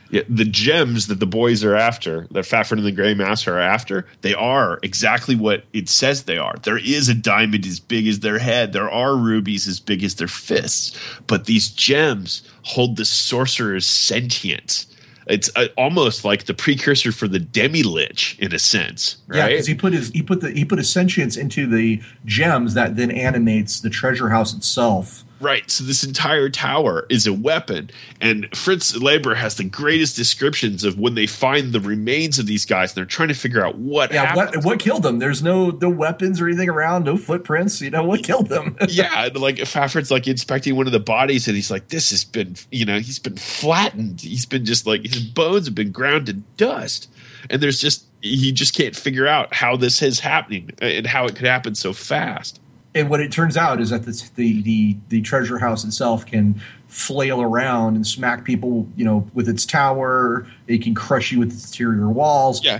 Yeah, the gems that the boys are after, that Fafhrd and the Grey Mouser are after, they are exactly what it says they are. There is a diamond as big as their head. There are rubies as big as their fists. But these gems hold the sorcerer's sentience. It's uh, almost like the precursor for the demi-lich in a sense, right? Yeah, because he put his he put the he put his sentience into the gems that then animates the treasure house itself. Right, so this entire tower is a weapon, and Fritz Leiber has the greatest descriptions of when they find the remains of these guys. They're trying to figure out what yeah, happened. What, what killed them? There's no no weapons or anything around, no footprints. You know, what killed them? Yeah, like Fafhrd like inspecting one of the bodies, and he's like, "This has been, you know, he's been flattened. He's been just like his bones have been ground to dust." And there's just he just can't figure out how this is happening and how it could happen so fast. And what it turns out is that the, the the the treasure house itself can flail around and smack people, you know, with its tower. It can crush you with its interior walls. Yeah,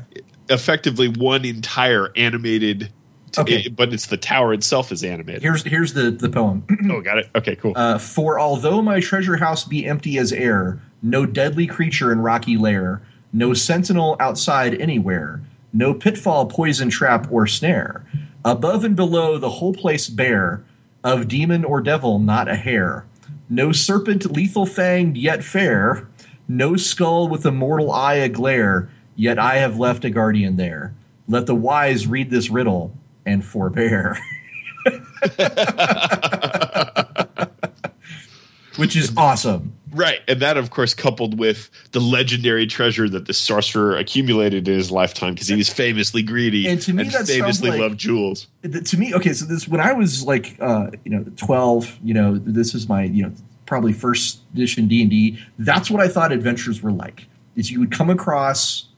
effectively one entire animated. Okay. It, but it's the tower itself is animated. Here's here's the the poem. Oh, got it. Okay, cool. Uh, For although my treasure house be empty as air, no deadly creature in rocky lair, no sentinel outside anywhere, no pitfall, poison, trap, or snare. Above and below the whole place bare, of demon or devil not a hair. No serpent lethal fanged yet fair, no skull with a mortal eye aglare, yet I have left a guardian there. Let the wise read this riddle and forbear. Which is awesome. Right, and that, of course, coupled with the legendary treasure that the sorcerer accumulated in his lifetime, because he was famously greedy and, to me, and that famously like, loved jewels. To me, okay, so this when I was like, uh, you know, twelve, you know, this is my, you know, probably first edition D and D. That's what I thought adventures were like. Is you would come across,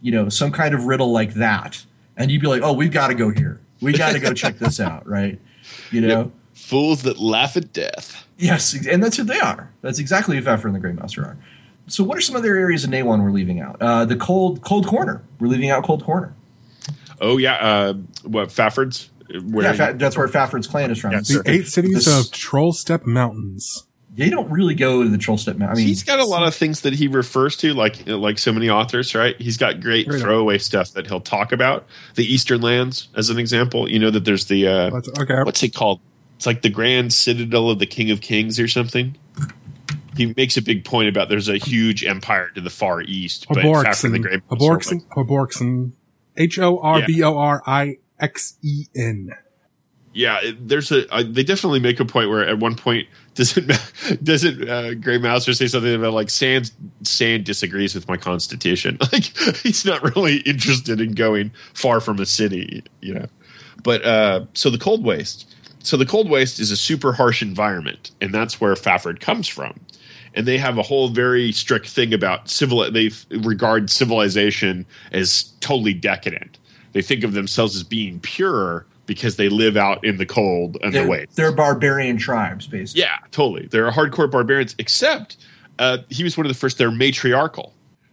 you know, some kind of riddle like that, and you'd be like, oh, we've got to go here. We got to go check this out, right? You know. Yep. fools that laugh at death. Yes, and that's what they are. That's exactly what Fafhrd and the Grey Mouser are. So what are some other areas in Nehwon we're leaving out? Uh, the cold cold corner. We're leaving out Cold Corner. Oh, yeah. Uh, what, Fafhrd's? Where yeah, Fa- that's where Fafhrd's clan is from. Yes, the sir. Eight Cities this- of Trollstep Mountains. They don't really go to the Trollstep Mountains. I mean, he's got a lot of things that he refers to, like like so many authors, right? He's got great right throwaway on. Stuff that he'll talk about. The Eastern Lands, as an example. You know that there's the uh, – okay. What's it called? It's like the Grand Citadel of the King of Kings or something. He makes a big point about there's a huge empire to the far east. Hoborxen. Hoborxen. Hoborxen. H O R B O R I X E N. Yeah, it, there's a. Uh, they definitely make a point where at one point doesn't doesn't uh, Grey Mouser say something about like sand sand disagrees with my constitution. Like he's not really interested in going far from a city, you know. But uh, so the cold waste, so the cold waste is a super harsh environment, and that's where Fafhrd comes from. And they have a whole very strict thing about civil. They regard civilization as totally decadent. They think of themselves as being pure because they live out in the cold and they're, the waste. They're barbarian tribes, basically. Yeah, totally. They're hardcore barbarians, except uh, he was one of the first. They're matriarchal.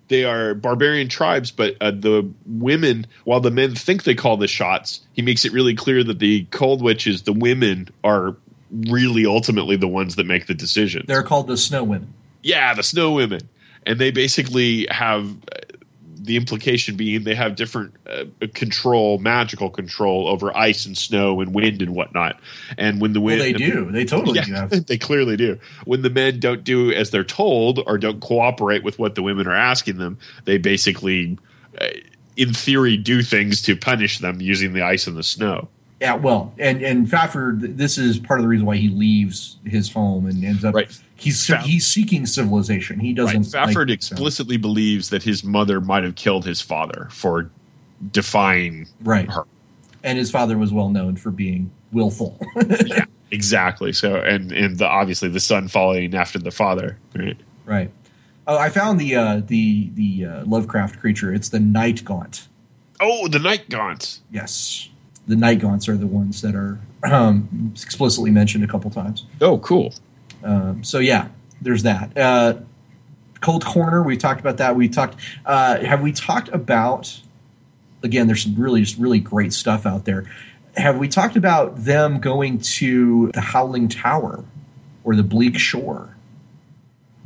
They are barbarian tribes, but uh, the women, while the men think they call the shots, he makes it really clear that the cold witches, the women, are really ultimately the ones that make the decisions. They're called the snow women. Yeah, the snow women. And they basically have the implication being they have different uh, control, magical control over ice and snow and wind and whatnot. And when the wind, well, they the, do, they totally yeah, do. They clearly do. When the men don't do as they're told or don't cooperate with what the women are asking them, they basically, uh, in theory, do things to punish them using the ice and the snow. Yeah, well, and, and Fafhrd, this is part of the reason why he leaves his home and ends up right. – he's Faf- he's seeking civilization. He doesn't right. – Fafhrd like, explicitly so. believes that his mother might have killed his father for defying right. her. And his father was well known for being willful. Yeah, exactly. So and, and the, obviously the son following after the father. Right. Right. Oh, I found the uh, the, the uh, Lovecraft creature. It's the Night Gaunt. Oh, the Night Gaunt. Yes. The Night Gaunts are the ones that are um, explicitly mentioned a couple times. Oh, cool. Um, so, yeah, there's that. Uh, Cold Corner, we talked about that. We talked uh, – have we talked about – again, there's some really just really great stuff out there. Have we talked about them going to the Howling Tower or the Bleak Shore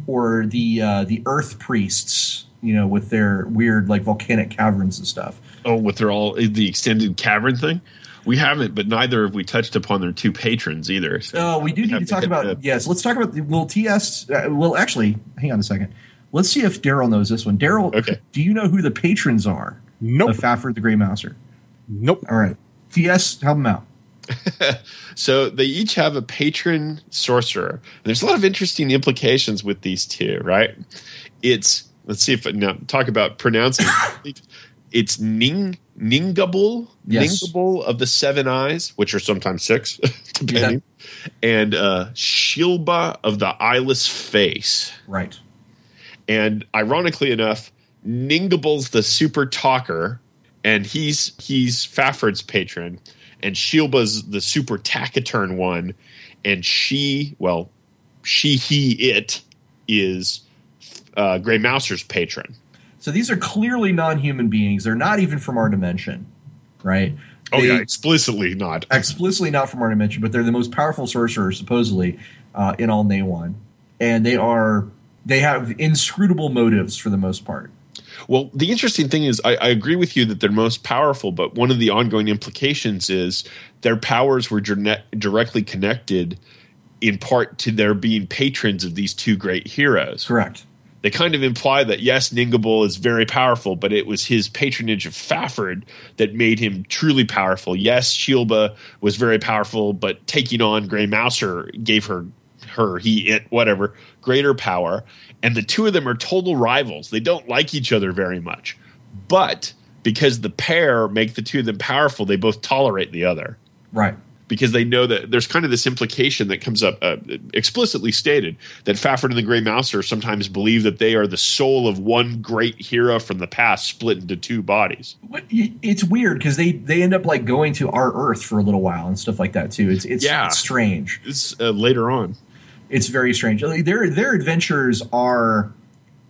or the uh, the Earth Priests, you know, with their weird like volcanic caverns and stuff? Oh, with their all the extended cavern thing? We haven't, but neither have we touched upon their two patrons either. So oh, we do need to talk to about – yes, let's talk about – well, T S uh, – well, actually, hang on a second. Let's see if Darryl knows this one. Darryl, okay. Do you know who the patrons are nope. of Fafhrd the Grey Mouser? Nope. All right. T S, help them out. So they each have a patron sorcerer. There's a lot of interesting implications with these two, right? It's – let's see if – now talk about pronouncing – It's Ning Ningabul, yes. Ningabul of the Seven Eyes, which are sometimes six, depending, yeah. and uh, Shilba of the Eyeless Face. Right. And ironically enough, Ningabul's the super talker, and he's he's Fafhrd's patron, and Shilba's the super taciturn one, and she, well, she, he, it is uh, Grey Mouser's patron. So these are clearly non-human beings. They're not even from our dimension, right? Oh, they, yeah, explicitly not. Explicitly not from our dimension, but they're the most powerful sorcerers, supposedly, uh, in all Nehwon. And they are they have inscrutable motives for the most part. Well, the interesting thing is I, I agree with you that they're most powerful, but one of the ongoing implications is their powers were dirne- directly connected in part to their being patrons of these two great heroes. Correct. They kind of imply that, yes, Ningabul is very powerful, but it was his patronage of Fafhrd that made him truly powerful. Yes, Shilba was very powerful, but taking on Grey Mouser gave her, her, he, it, whatever, greater power. And the two of them are total rivals. They don't like each other very much. But because the pair make the two of them powerful, they both tolerate the other. Right. because they know that there's kind of this implication that comes up uh, explicitly stated that Fafhrd and the Grey Mouser sometimes believe that they are the soul of one great hero from the past split into two bodies. It's weird because they, they end up like going to our Earth for a little while and stuff like that too. It's it's, yeah. it's strange. It's uh, later on. It's very strange. Like, their their adventures are,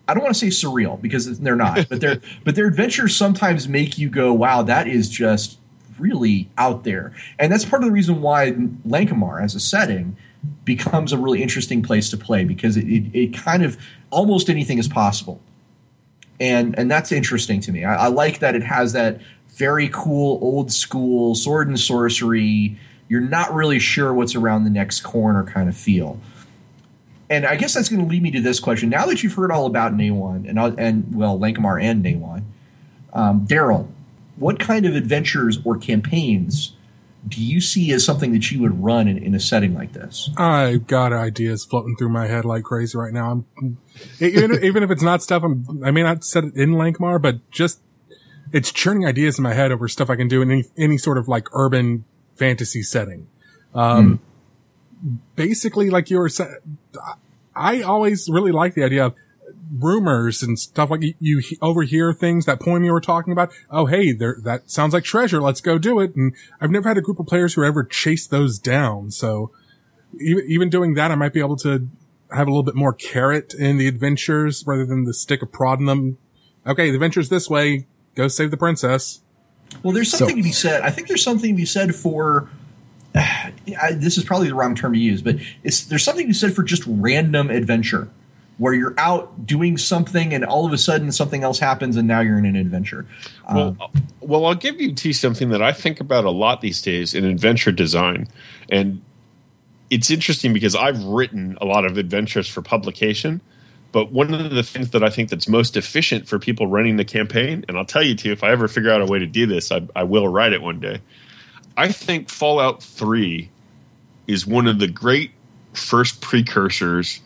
I don't want to say surreal because they're not, but they're but their adventures sometimes make you go, wow, that is just really out there. And that's part of the reason why Lankhmar as a setting becomes a really interesting place to play, because it, it, it kind of almost anything is possible. And and that's interesting to me. I, I like that it has that very cool old school sword and sorcery. You're not really sure what's around the next corner kind of feel. And I guess that's going to lead me to this question. Now that you've heard all about Nehwon and, and well, Lankhmar and Nehwon, um, Darryl, what kind of adventures or campaigns do you see as something that you would run in, in a setting like this? I've got ideas floating through my head like crazy right now. I'm, even, even if it's not stuff, I'm, I may not set it in Lankhmar, but just it's churning ideas in my head over stuff I can do in any, any sort of like urban fantasy setting. Um, hmm. Basically, like you were saying, I always really like the idea of rumors and stuff like you, you overhear things. That poem you were talking about. Oh, hey, there, that sounds like treasure. Let's go do it. And I've never had a group of players who ever chased those down. So even, even doing that, I might be able to have a little bit more carrot in the adventures rather than the stick of prodding them. Okay, the adventure's this way. Go save the princess. Well, there's something so. to be said. I think there's something to be said for. I, this is probably the wrong term to use, but it's, there's something you said for just random adventure where you're out doing something and all of a sudden something else happens and now you're in an adventure. Um, well, well, I'll give you T something that I think about a lot these days in adventure design. And it's interesting because I've written a lot of adventures for publication, but one of the things that I think that's most efficient for people running the campaign, and I'll tell you T, if I ever figure out a way to do this, I, I will write it one day. I think Fallout three is one of the great first precursors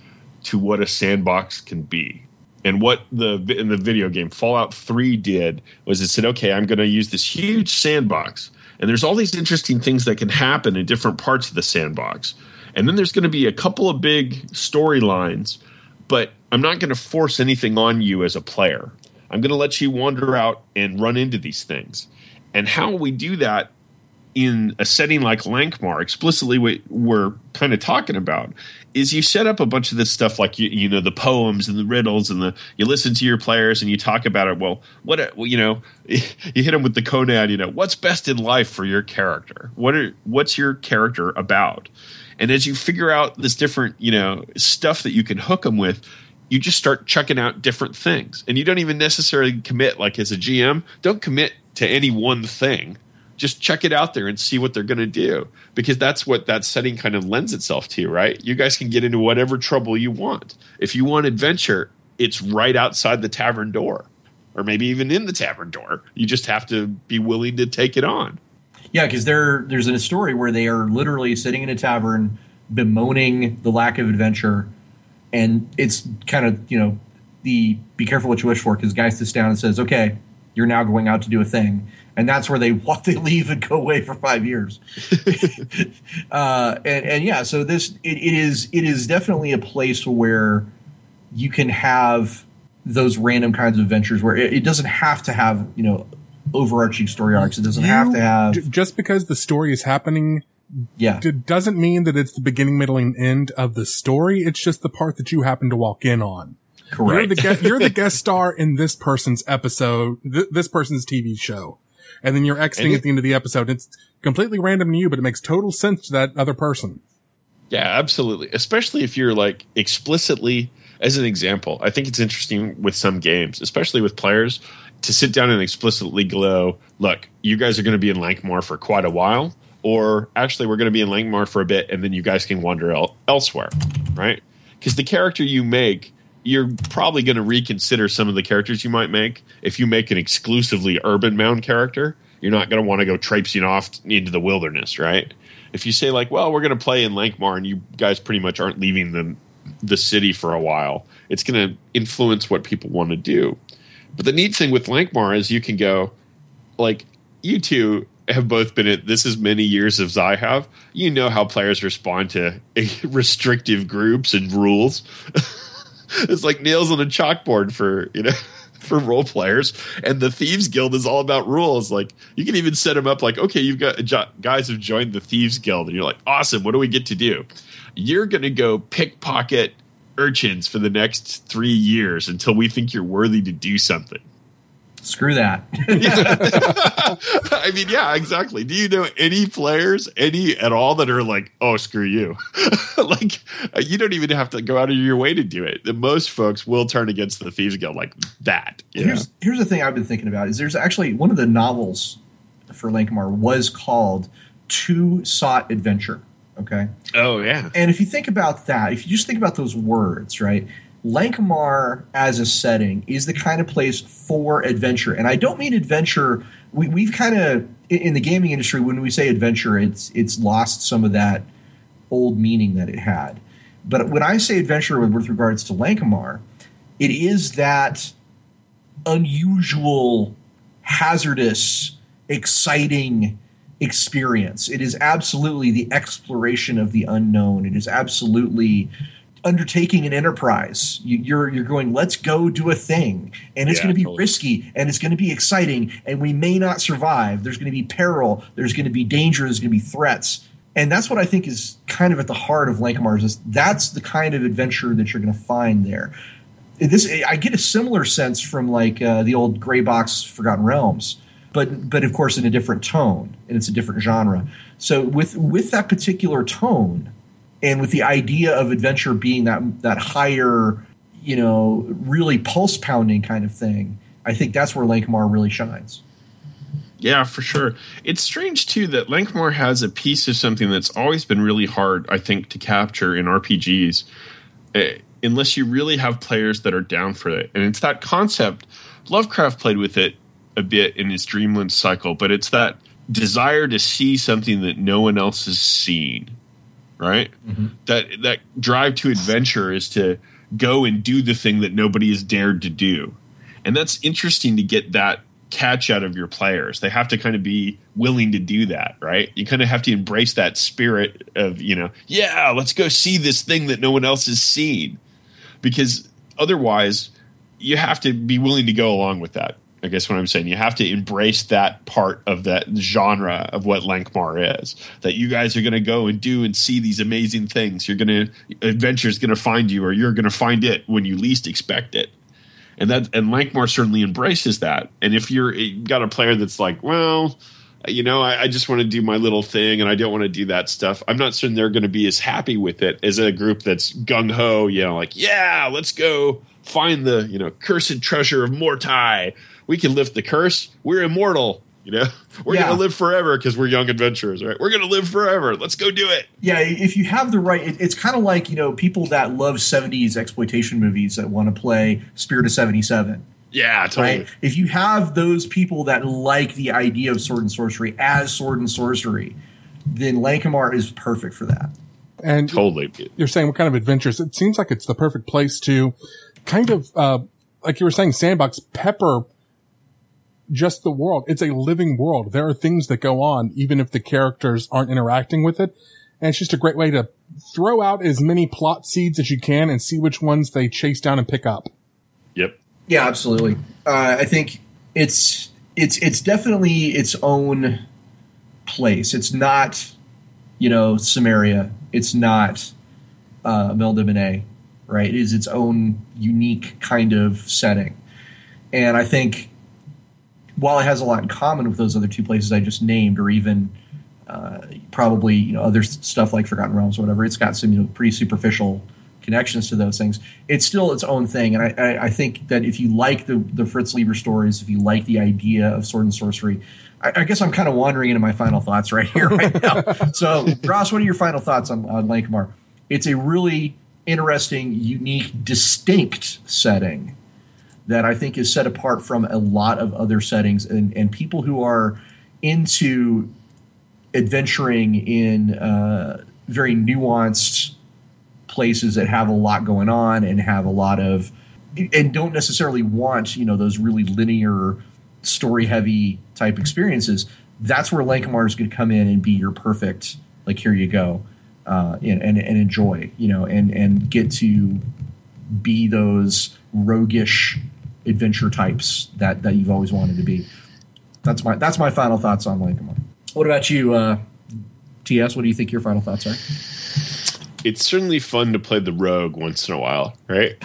to what a sandbox can be. And what the in the video game Fallout three did was it said, okay, I'm going to use this huge sandbox. And there's all these interesting things that can happen in different parts of the sandbox. And then there's going to be a couple of big storylines, but I'm not going to force anything on you as a player. I'm going to let you wander out and run into these things. And how we do that in a setting like Lankhmar, explicitly what we're kind of talking about is you set up a bunch of this stuff like, you, you know, the poems and the riddles and the you listen to your players and you talk about it. Well, what well, you know, you hit them with the Conan, you know, what's best in life for your character? What are what's your character about? And as you figure out this different, you know, stuff that you can hook them with, you just start chucking out different things. And you don't even necessarily commit, like as a G M, don't commit to any one thing. Just check it out there and see what they're going to do, because that's what that setting kind of lends itself to, right? You guys can get into whatever trouble you want. If you want adventure, it's right outside the tavern door, or maybe even in the tavern door. You just have to be willing to take it on. Yeah, because there, there's a story where they are literally sitting in a tavern bemoaning the lack of adventure, and it's kind of, you know, the be careful what you wish for, because Guy sits down and says, okay, you're now going out to do a thing. And that's where they walk, they leave and go away for five years. uh, and, and yeah, so this it, it is it is definitely a place where you can have those random kinds of adventures where it, it doesn't have to have, you know, overarching story arcs. It doesn't you, have to have just because the story is happening. Yeah, it doesn't mean that it's the beginning, middle, and end of the story. It's just the part that you happen to walk in on. Correct. You're the, guest, you're the guest star in this person's episode, th- this person's T V show. And then you're exiting it, at the end of the episode. It's completely random to you, but it makes total sense to that other person. Yeah, absolutely. Especially if you're like explicitly, as an example, I think it's interesting with some games, especially with players, to sit down and explicitly glow, look, you guys are going to be in Lankhmar for quite a while, or actually we're going to be in Lankhmar for a bit, and then you guys can wander el- elsewhere, right? Because the character you make, you're probably going to reconsider some of the characters you might make. If you make an exclusively urban mound character, you're not going to want to go traipsing off into the wilderness, right? If you say like, well, we're going to play in Lankhmar and you guys pretty much aren't leaving the, the city for a while, it's going to influence what people want to do. But the neat thing with Lankhmar is you can go like, you two have both been at this as many years as I have, you know how players respond to restrictive groups and rules. It's like nails on a chalkboard for, you know, for role players. And the Thieves Guild is all about rules. Like, you can even set them up like, okay, you've got guys have joined the Thieves Guild, and you're like, awesome, what do we get to do? You're going to go pickpocket urchins for the next three years until we think you're worthy to do something. Screw that. I mean, yeah, exactly. Do you know any players, any at all, that are like, oh, screw you? Like, you don't even have to go out of your way to do it. The most folks will turn against the Thieves Guild like that. Here's know? here's the thing I've been thinking about is there's actually one of the novels for Lankhmar was called Two Sought Adventure. Okay. Oh, yeah. And if you think about that, if you just think about those words, right? Lankhmar as a setting is the kind of place for adventure. And I don't mean adventure. We, we've kind of, in the gaming industry, when we say adventure, it's it's lost some of that old meaning that it had. But when I say adventure with, with regards to Lankhmar, it is that unusual, hazardous, exciting experience. It is absolutely the exploration of the unknown. It is absolutely undertaking an enterprise. You, you're you're going, let's go do a thing, and it's yeah, going to be totally. risky, and it's going to be exciting, and we may not survive. There's going to be peril, there's going to be danger, there's going to be threats. And that's what I think is kind of at the heart of Lankhmar. Is that's the kind of adventure that you're going to find there. This I get a similar sense from like uh, the old Grey Box Forgotten Realms, but but of course in a different tone, and it's a different genre. So with with that particular tone, and with the idea of adventure being that that higher, you know, really pulse-pounding kind of thing, I think that's where Lankhmar really shines. Yeah, for sure. It's strange, too, that Lankhmar has a piece of something that's always been really hard, I think, to capture in R P Gs, unless you really have players that are down for it. And it's that concept. Lovecraft played with it a bit in his Dreamland cycle, but it's that desire to see something that no one else has seen. Right? Mm-hmm. That that drive to adventure is to go and do the thing that nobody has dared to do. And that's interesting to get that catch out of your players. They have to kind of be willing to do that, right? You kind of have to embrace that spirit of, you know, yeah, let's go see this thing that no one else has seen. Because otherwise, you have to be willing to go along with that. I guess what I'm saying, you have to embrace that part of that genre of what Lankhmar is, that you guys are going to go and do and see these amazing things. You're going to – adventure is going to find you, or you're going to find it when you least expect it. And that and Lankhmar certainly embraces that. And if you're you've got a player that's like, well, you know, I, I just want to do my little thing and I don't want to do that stuff, I'm not certain they're going to be as happy with it as a group that's gung-ho, you know, like, yeah, let's go find the, you know, cursed treasure of Mortai. We can lift the curse. We're immortal. You know, we're yeah. going to live forever because we're young adventurers, right? We're going to live forever. Let's go do it. Yeah. If you have the right, it, it's kind of like, you know, people that love seventies exploitation movies that want to play Spirit of seventy-seven. Yeah, totally. Right? If you have those people that like the idea of sword and sorcery as sword and sorcery, then Lankhmar is perfect for that. And totally. You're saying what kind of adventures? It seems like it's the perfect place to kind of, uh, like you were saying, sandbox, pepper just the world. It's a living world. There are things that go on, even if the characters aren't interacting with it. And it's just a great way to throw out as many plot seeds as you can and see which ones they chase down and pick up. Yep. Yeah, absolutely. Uh, I think it's, it's, it's definitely its own place. It's not, you know, Samaria. It's not, uh, Meldaminay, right? It is its own unique kind of setting. And I think, while it has a lot in common with those other two places I just named, or even uh, probably, you know, other stuff like Forgotten Realms or whatever, it's got some, you know, pretty superficial connections to those things. It's still its own thing, and I, I, I think that if you like the, the Fritz Leiber stories, if you like the idea of sword and sorcery, I, I guess I'm kind of wandering into my final thoughts right here, right now. So, Ross, what are your final thoughts on, on Lankhmar? It's a really interesting, unique, distinct setting that I think is set apart from a lot of other settings, and, and people who are into adventuring in uh, very nuanced places that have a lot going on and have a lot of, and don't necessarily want, you know, those really linear, story heavy type experiences. that's where Lankhmar is going to come in and be your perfect, like, here you go, uh, and, and and enjoy, you know, and and get to be those roguish adventure types that, that you've always wanted to be. That's my that's my final thoughts on Lankhmar. What about you, uh, T S? What do you think your final thoughts are? It's certainly fun to play the rogue once in a while, right?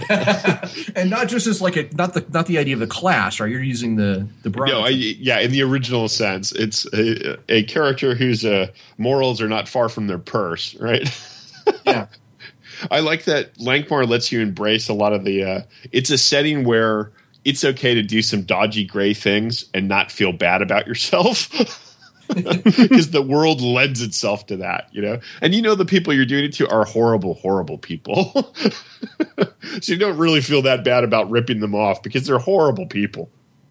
And not just as like a not the not the idea of the class, right? You're using the the bronze. No, I, yeah, in the original sense, it's a, a character whose uh, morals are not far from their purse, right? Yeah, I like that. Lankhmar lets you embrace a lot of the. Uh, it's a setting where it's okay to do some dodgy gray things and not feel bad about yourself. Because the world lends itself to that, you know, and you know the people you're doing it to are horrible, horrible people. So you don't really feel that bad about ripping them off because they're horrible people.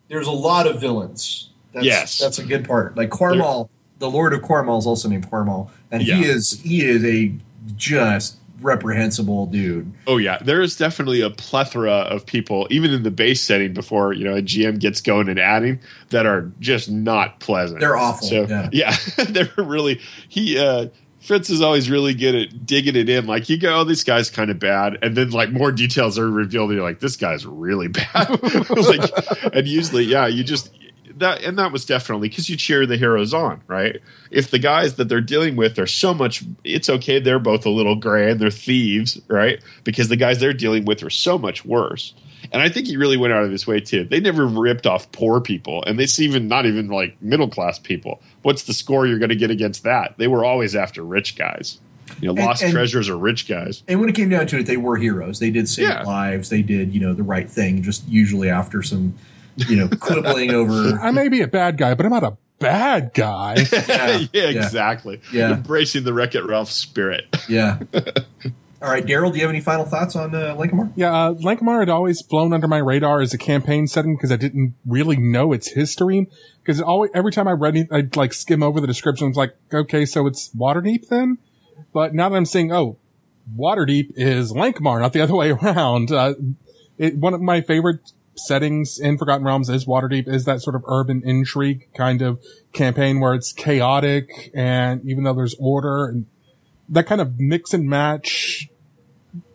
There's a lot of villains. That's, yes, that's a good part. Like Cormal, the Lord of Cormal is also named Cormal, and yeah. he is he is a just reprehensible dude. Oh yeah, there is definitely a plethora of people, even in the base setting, before you know a G M gets going and adding, that are just not pleasant. They're awful. So, yeah, yeah. They're really he. Uh, Fritz is always really good at digging it in. Like you go, oh, this guy's kind of bad, and then like more details are revealed, and you're like, this guy's really bad. Like, and usually, yeah, you just. That, and that was definitely because you cheer the heroes on, right? If the guys that they're dealing with are so much, it's okay. They're both a little gray and they're thieves, right? Because the guys they're dealing with are so much worse. And I think he really went out of his way too. They never ripped off poor people, and it's even not even like middle class people. What's the score you're going to get against that? They were always after rich guys. You know, and, lost and, treasures are rich guys. And when it came down to it, they were heroes. They did save yeah. lives. They did, you know, the right thing. Just usually after some. You know, quibbling over. I may be a bad guy, but I'm not a bad guy. Yeah, yeah, exactly. Yeah. Embracing the Wreck-It Ralph spirit. Yeah. All right, Darryl, do you have any final thoughts on uh, Lankhmar? Yeah, uh, Lankhmar had always flown under my radar as a campaign setting because I didn't really know its history. Because always, every time I read it, I'd like skim over the description. I was like, okay, so it's Waterdeep then? But now that I'm seeing, oh, Waterdeep is Lankhmar, not the other way around. Uh, it, one of my favorite settings in Forgotten Realms is Waterdeep, is that sort of urban intrigue kind of campaign where it's chaotic, and even though there's order, and that kind of mix and match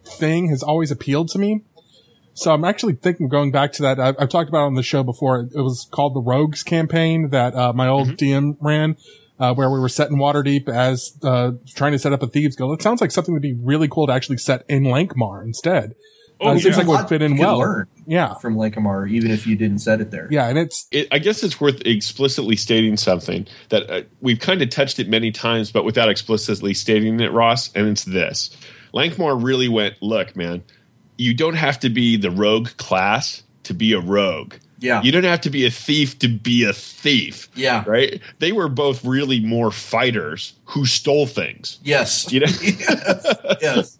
thing has always appealed to me. So I'm actually thinking of going back to that. I've, I've talked about it on the show before. It was called the Rogues campaign that uh, my old mm-hmm. D M ran, uh, where we were set in Waterdeep as uh, trying to set up a Thieves Guild. It sounds like something would be really cool to actually set in Lankhmar instead. Oh, uh, it seems yeah. like it would fit in you well. Learn yeah, from Lankhmar, even if you didn't set it there. Yeah, and it's. It, I guess it's worth explicitly stating something that uh, we've kind of touched it many times, but without explicitly stating it, Ross. And it's this: Lankhmar really went, look, man, you don't have to be the rogue class to be a rogue. Yeah, you don't have to be a thief to be a thief. Yeah, right. They were both really more fighters who stole things. Yes, you know. Yes. Yes.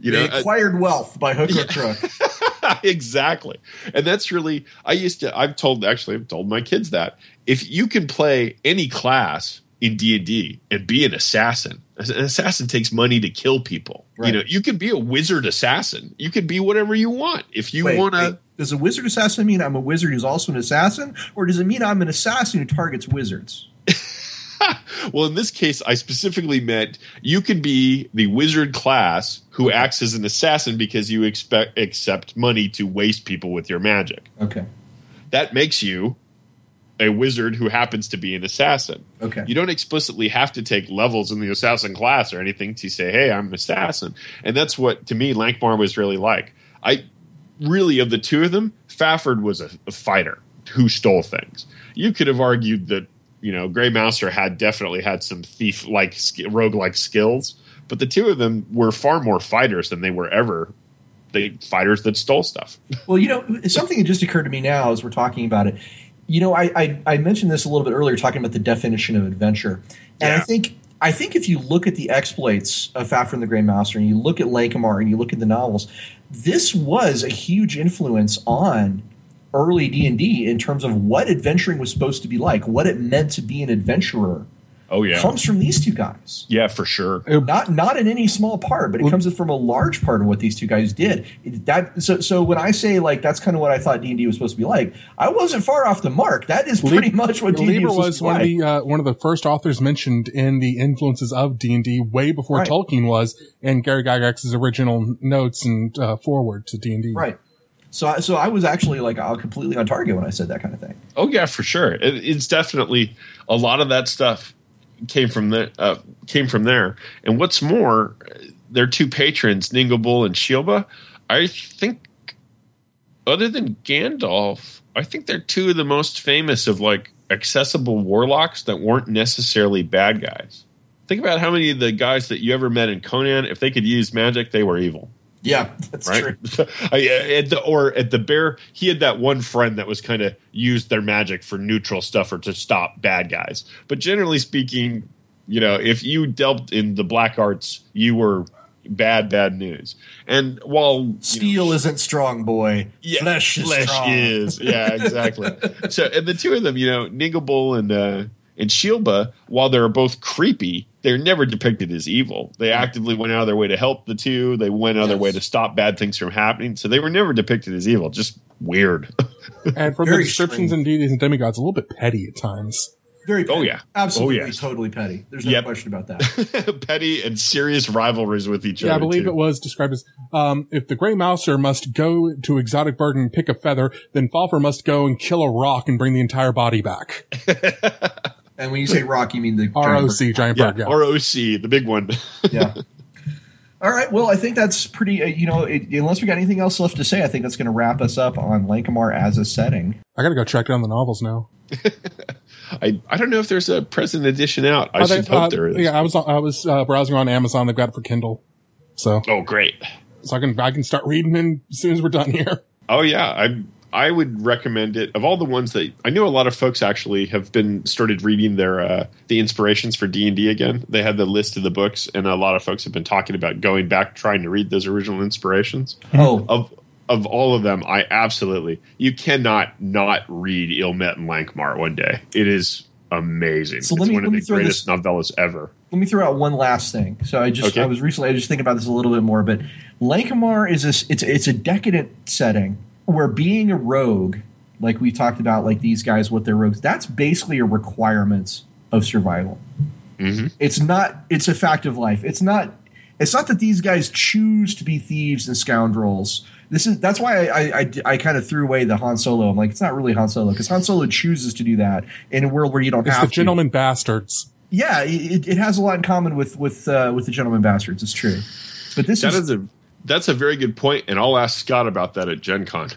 You know, they acquired uh, wealth by hook or yeah. crook. Exactly. And that's really – I used to – I've told – actually, I've told my kids that. If you can play any class in D and D and be an assassin, an assassin takes money to kill people. Right. You know, you can be a wizard assassin. You can be whatever you want. If you want to – does a wizard assassin mean I'm a wizard who's also an assassin, or does it mean I'm an assassin who targets wizards? Well, in this case, I specifically meant you can be the wizard class who acts as an assassin because you expect accept money to waste people with your magic. Okay. That makes you a wizard who happens to be an assassin. Okay. You don't explicitly have to take levels in the assassin class or anything to say, hey, I'm an assassin. And that's what, to me, Lankhmar was really like. I really, of the two of them, Fafhrd was a, a fighter who stole things. You could have argued that you know, Grey Mouser had definitely had some thief-like, rogue-like skills, but the two of them were far more fighters than they were ever the fighters that stole stuff. Well, you know, something that just occurred to me now as we're talking about it. You know, I I, I mentioned this a little bit earlier, talking about the definition of adventure, and yeah. I think I think if you look at the exploits of Fafhrd and the Grey Mouser, and you look at Lankhmar, and you look at the novels, this was a huge influence on early D and D in terms of what adventuring was supposed to be like, what it meant to be an adventurer. Oh yeah, comes from these two guys. Yeah, for sure. Not not in any small part, but it comes from a large part of what these two guys did. It, that so so when I say like that's kind of what I thought D and D was supposed to be like, I wasn't far off the mark. That is pretty Le- much what D and D was, was one like. of the uh, one of the first authors mentioned in the influences of D and D way before right. Tolkien was, and Gary Gygax's original notes and uh, forward to D and D. Right. So I, so I was actually like completely on target when I said that kind of thing. Oh yeah, for sure. It, it's definitely a lot of that stuff came from the uh, came from there. And what's more, their two patrons, Ningobul and Shilba, I think other than Gandalf, I think they're two of the most famous of like accessible warlocks that weren't necessarily bad guys. Think about how many of the guys that you ever met in Conan, if they could use magic, they were evil. Yeah, that's right? true. I, at the, or at the bear, he had that one friend that was kind of used their magic for neutral stuff or to stop bad guys. But generally speaking, you know, if you dealt in the black arts, you were bad, bad news. And while steel know, isn't strong, boy, yeah, flesh is flesh strong. is. Yeah, exactly. So, and the two of them, you know, Ningobul and uh, and Shilba, while they're both creepy, they're never depicted as evil. They actively went out of their way to help the two. They went out of yes. their way to stop bad things from happening. So they were never depicted as evil. Just weird. And from the descriptions and deities and demigods, a little bit petty at times. Very petty. Oh, yeah. Absolutely. Oh, yes. Totally petty. There's no yep. question about that. Petty and serious rivalries with each yeah, other. I believe too. It was described as um, if the Grey Mouser must go to exotic bird and pick a feather, then Fafhrd must go and kill a rock and bring the entire body back. And when you say rock, you mean the R O C, giant bird. Yeah, yeah. R O C, the big one. Yeah. All right. Well, I think that's pretty, uh, you know, it, unless we got anything else left to say, I think that's going to wrap us up on Lankhmar as a setting. I got to go track down the novels now. I I don't know if there's a present edition out. I, I should think, hope uh, there is. Yeah, I was I was uh, browsing on Amazon. They've got it for Kindle. So. Oh, great. So I can I can start reading in as soon as we're done here. Oh, yeah. I'm. I would recommend it. Of all the ones that I know, a lot of folks actually have been started reading their uh, the inspirations for D and D again. They had the list of the books, and a lot of folks have been talking about going back, trying to read those original inspirations. Oh, of of all of them, I absolutely you cannot not read Ill-Met and Lankhmar one day. It is amazing. So it's me, one of the greatest this, novellas ever. Let me throw out one last thing. So I just okay. I was recently I was just thinking about this a little bit more, but Lankhmar is a, it's it's a decadent setting. Where being a rogue, like we talked about, like these guys, what they're rogues, that's basically a requirement of survival. Mm-hmm. It's not – it's a fact of life. It's not – it's not that these guys choose to be thieves and scoundrels. This is That's why I I, I kind of threw away the Han Solo. I'm like, it's not really Han Solo because Han Solo chooses to do that in a world where you don't it's have to. It's the Gentlemen Bastards. Yeah, it, it has a lot in common with with, uh, with the Gentlemen Bastards. It's true. But this that is, is a- – That's a very good point, and I'll ask Scott about that at Gen Con.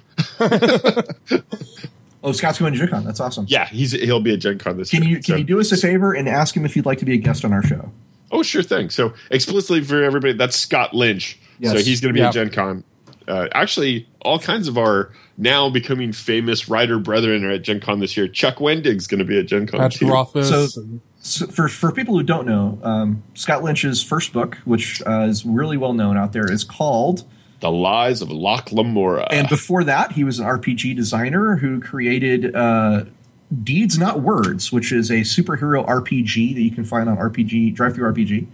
Oh, Scott's going to Gen Con. That's awesome. Yeah, he's he'll be at Gen Con this can year. You, can so. you do us a favor and ask him if you'd like to be a guest on our show? Oh, sure thing. So explicitly for everybody, that's Scott Lynch. Yes. So he's going to be yeah. at Gen Con. Uh, actually, all kinds of our now becoming famous writer brethren are at Gen Con this year. Chuck Wendig's going to be at Gen Con. That's Rothfuss. So, so for for people who don't know, um, Scott Lynch's first book, which uh, is really well known out there, is called The Lies of Locke Lamora. And before that, he was an R P G designer who created uh, Deeds Not Words, which is a superhero R P G that you can find on R P G Drive Through R P G.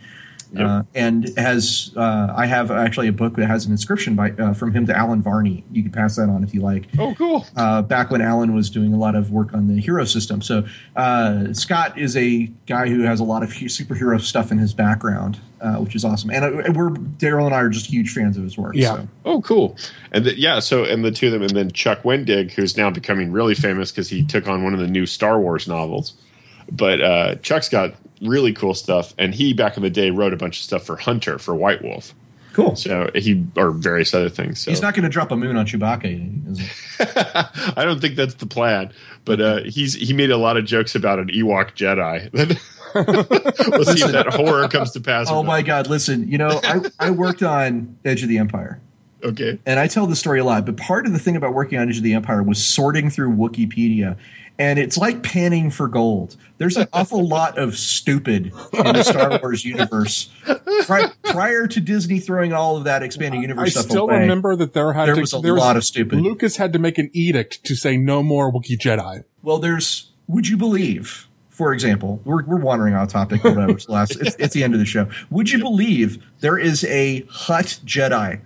Yep. Uh, and has uh, I have actually a book that has an inscription by uh, from him to Alan Varney. You can pass that on if you like. Oh, cool! Uh, back when Alan was doing a lot of work on the hero system, so uh, Scott is a guy who has a lot of superhero stuff in his background, uh, which is awesome. And uh, we're Darryl and I are just huge fans of his work. Yeah. So. Oh, cool! And the, yeah, so and the two of them, and then Chuck Wendig, who's now becoming really famous because he took on one of the new Star Wars novels. But uh, Chuck's got really cool stuff, and he back in the day wrote a bunch of stuff for Hunter for White Wolf. Cool. So he or various other things. So. He's not going to drop a moon on Chewbacca, is he? I don't think that's the plan. But uh, he's he made a lot of jokes about an Ewok Jedi. We'll see if that horror comes to pass. Oh my God! Listen, you know, I, I worked on Edge of the Empire. Okay. And I tell the story a lot, but part of the thing about working on Edge of the Empire was sorting through Wikipedia. And it's like panning for gold. There's an awful lot of stupid in the Star Wars universe. Pri- prior to Disney throwing all of that expanded universe I stuff still away, remember that there had there to, was a there lot was, of stupid. Lucas had to make an edict to say no more Wookiee Jedi. Well, there's, would you believe, for example, we're, we're wandering off topic, whatever. It's, last, it's, it's the end of the show. Would you believe there is a Hutt Jedi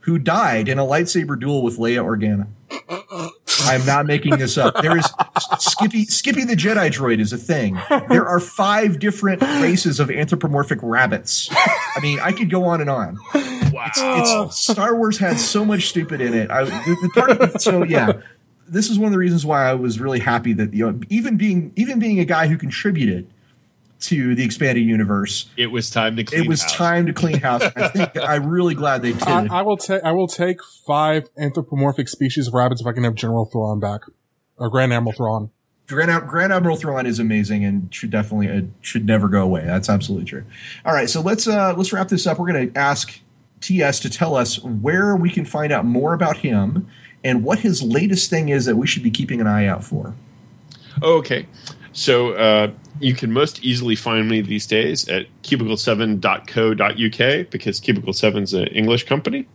who died in a lightsaber duel with Leia Organa? I'm not making this up. There is Skippy, Skippy the Jedi droid is a thing. There are five different races of anthropomorphic rabbits. I mean, I could go on and on. Wow. It's, it's, Star Wars had so much stupid in it. I, the, the part of it, so yeah, this is one of the reasons why I was really happy that, you know, even being even being a guy who contributed to the expanded universe, it was time to clean it was house. time to clean house. I think I'm really glad they did. I, I will take I will take five anthropomorphic species of rabbits if I can have General Thrawn back or Grand Admiral Thrawn. Grand, Grand Admiral Thrawn is amazing and should definitely uh, should never go away. That's absolutely true. All right, so let's uh, let's wrap this up. We're going to ask T S to tell us where we can find out more about him and what his latest thing is that we should be keeping an eye out for. Okay. So uh, you can most easily find me these days at cubicle seven dot co dot U K because Cubicle seven is an English company.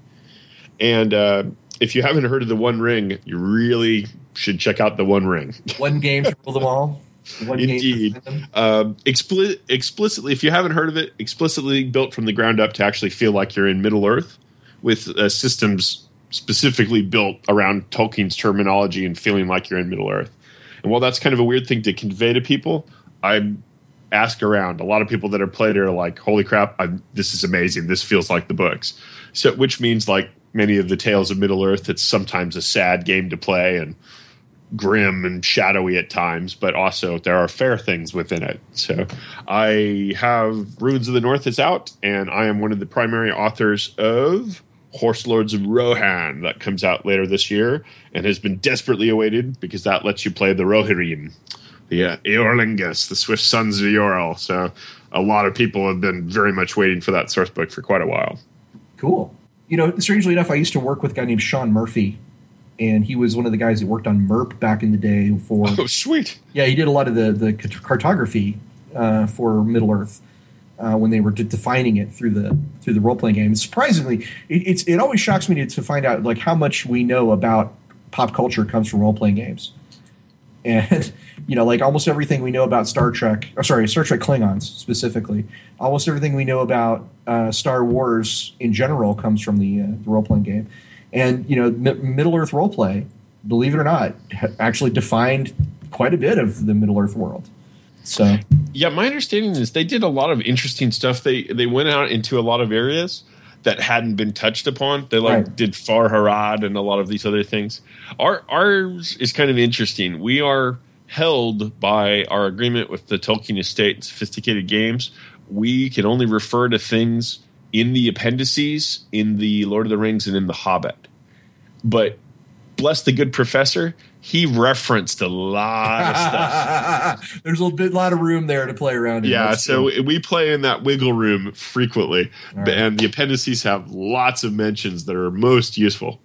And uh, if you haven't heard of The One Ring, you really should check out The One Ring. One game to rule them all. One Indeed. Um, expli- explicitly, if you haven't heard of it, explicitly built from the ground up to actually feel like you're in Middle Earth with uh, systems specifically built around Tolkien's terminology and feeling like you're in Middle Earth. And while that's kind of a weird thing to convey to people, I ask around. A lot of people that have played it are like, holy crap, I'm, this is amazing. This feels like the books. So, which means like many of the tales of Middle Earth, it's sometimes a sad game to play and grim and shadowy at times, but also there are fair things within it. So I have Ruins of the North is out, and I am one of the primary authors of Horse Lords of Rohan that comes out later this year and has been desperately awaited because that lets you play the Rohirrim, the uh, Eorlingus, the Swift Sons of Eorl. So a lot of people have been very much waiting for that source book for quite a while. Cool. You know, strangely enough, I used to work with a guy named Sean Murphy, and he was one of the guys that worked on MERP back in the day for... Oh, sweet. Yeah, he did a lot of the, the cartography uh, for Middle-earth. Uh, when they were de- defining it through the through the role playing game, and surprisingly, it, it's it always shocks me to, to find out like how much we know about pop culture comes from role playing games, and you know like almost everything we know about Star Trek, or sorry, Star Trek Klingons specifically, almost everything we know about uh, Star Wars in general comes from the, uh, the role playing game, and you know M- Middle Earth role play, believe it or not, ha- actually defined quite a bit of the Middle Earth world. So yeah, my understanding is they did a lot of interesting stuff. They they went out into a lot of areas that hadn't been touched upon. They like right. did Fafhrd and a lot of these other things. Our ours is kind of interesting. We are held by our agreement with the Tolkien Estate and Sophisticated Games. We can only refer to things in the appendices, in the Lord of the Rings, and in the Hobbit. But bless the good professor, he referenced a lot of stuff. There's a bit, lot of room there to play around in. Yeah, That's so cool. We play in that wiggle room frequently, right. And the appendices have lots of mentions that are most useful.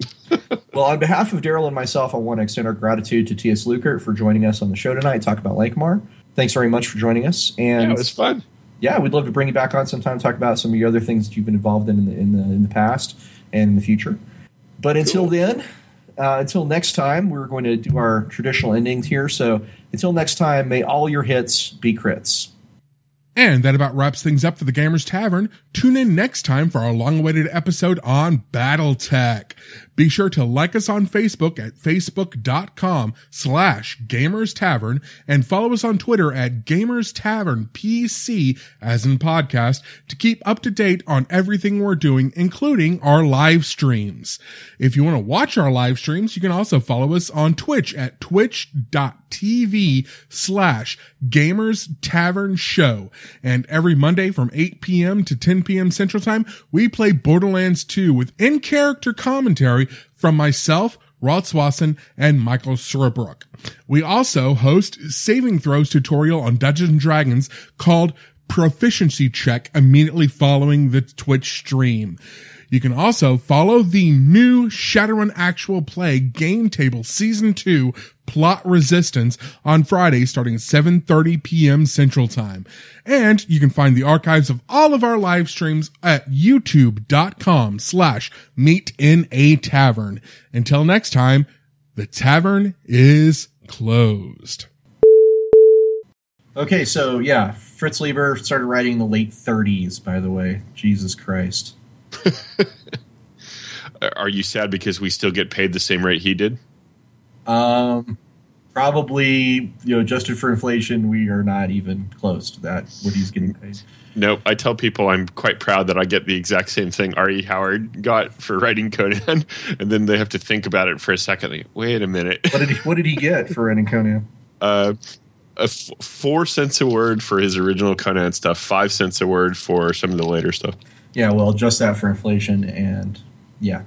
Well, on behalf of Darryl and myself, I want to extend our gratitude to T S. Luckert for joining us on the show tonight to talk about Lankhmar. Thanks very much for joining us. And yeah, it was fun. Yeah, we'd love to bring you back on sometime, talk about some of your other things that you've been involved in in the, in the, in the past and in the future. But until cool. then... Uh, until next time, we're going to do our traditional endings here. So until next time, may all your hits be crits. And that about wraps things up for the Gamers Tavern. Tune in next time for our long-awaited episode on BattleTech. Be sure to like us on Facebook at facebook.com slash Gamers Tavern and follow us on Twitter at Gamers Tavern P C, as in podcast, to keep up to date on everything we're doing, including our live streams. If you want to watch our live streams, you can also follow us on Twitch at twitch.tv slash Gamers Tavern Show. And every Monday from eight p.m. to ten p.m. Central Time, we play Borderlands two with in-character commentary from myself, Ross Watson, and Michael Surbrook. We also host Saving Throws tutorial on Dungeons and Dragons called Proficiency Check immediately following the Twitch stream. You can also follow the new Shadowrun Actual Play Game Table Season two Plot Resistance on Friday starting at seven thirty p.m. Central Time. And you can find the archives of all of our live streams at youtube.com slash meet in a tavern. Until next time, the tavern is closed. Okay, so yeah, Fritz Leiber started writing in the late thirties, by the way. Jesus Christ. Are you sad because we still get paid the same rate he did? Um, probably, you know, adjusted for inflation, we are not even close to that, what he's getting paid. No, I tell people I'm quite proud that I get the exact same thing R E. Howard got for writing Conan, and then they have to think about it for a second. Like, wait a minute. What did he, what did he get for writing Conan? Uh, a f- four cents a word for his original Conan stuff, five cents a word for some of the later stuff. Yeah, well, adjust that for inflation, and yeah.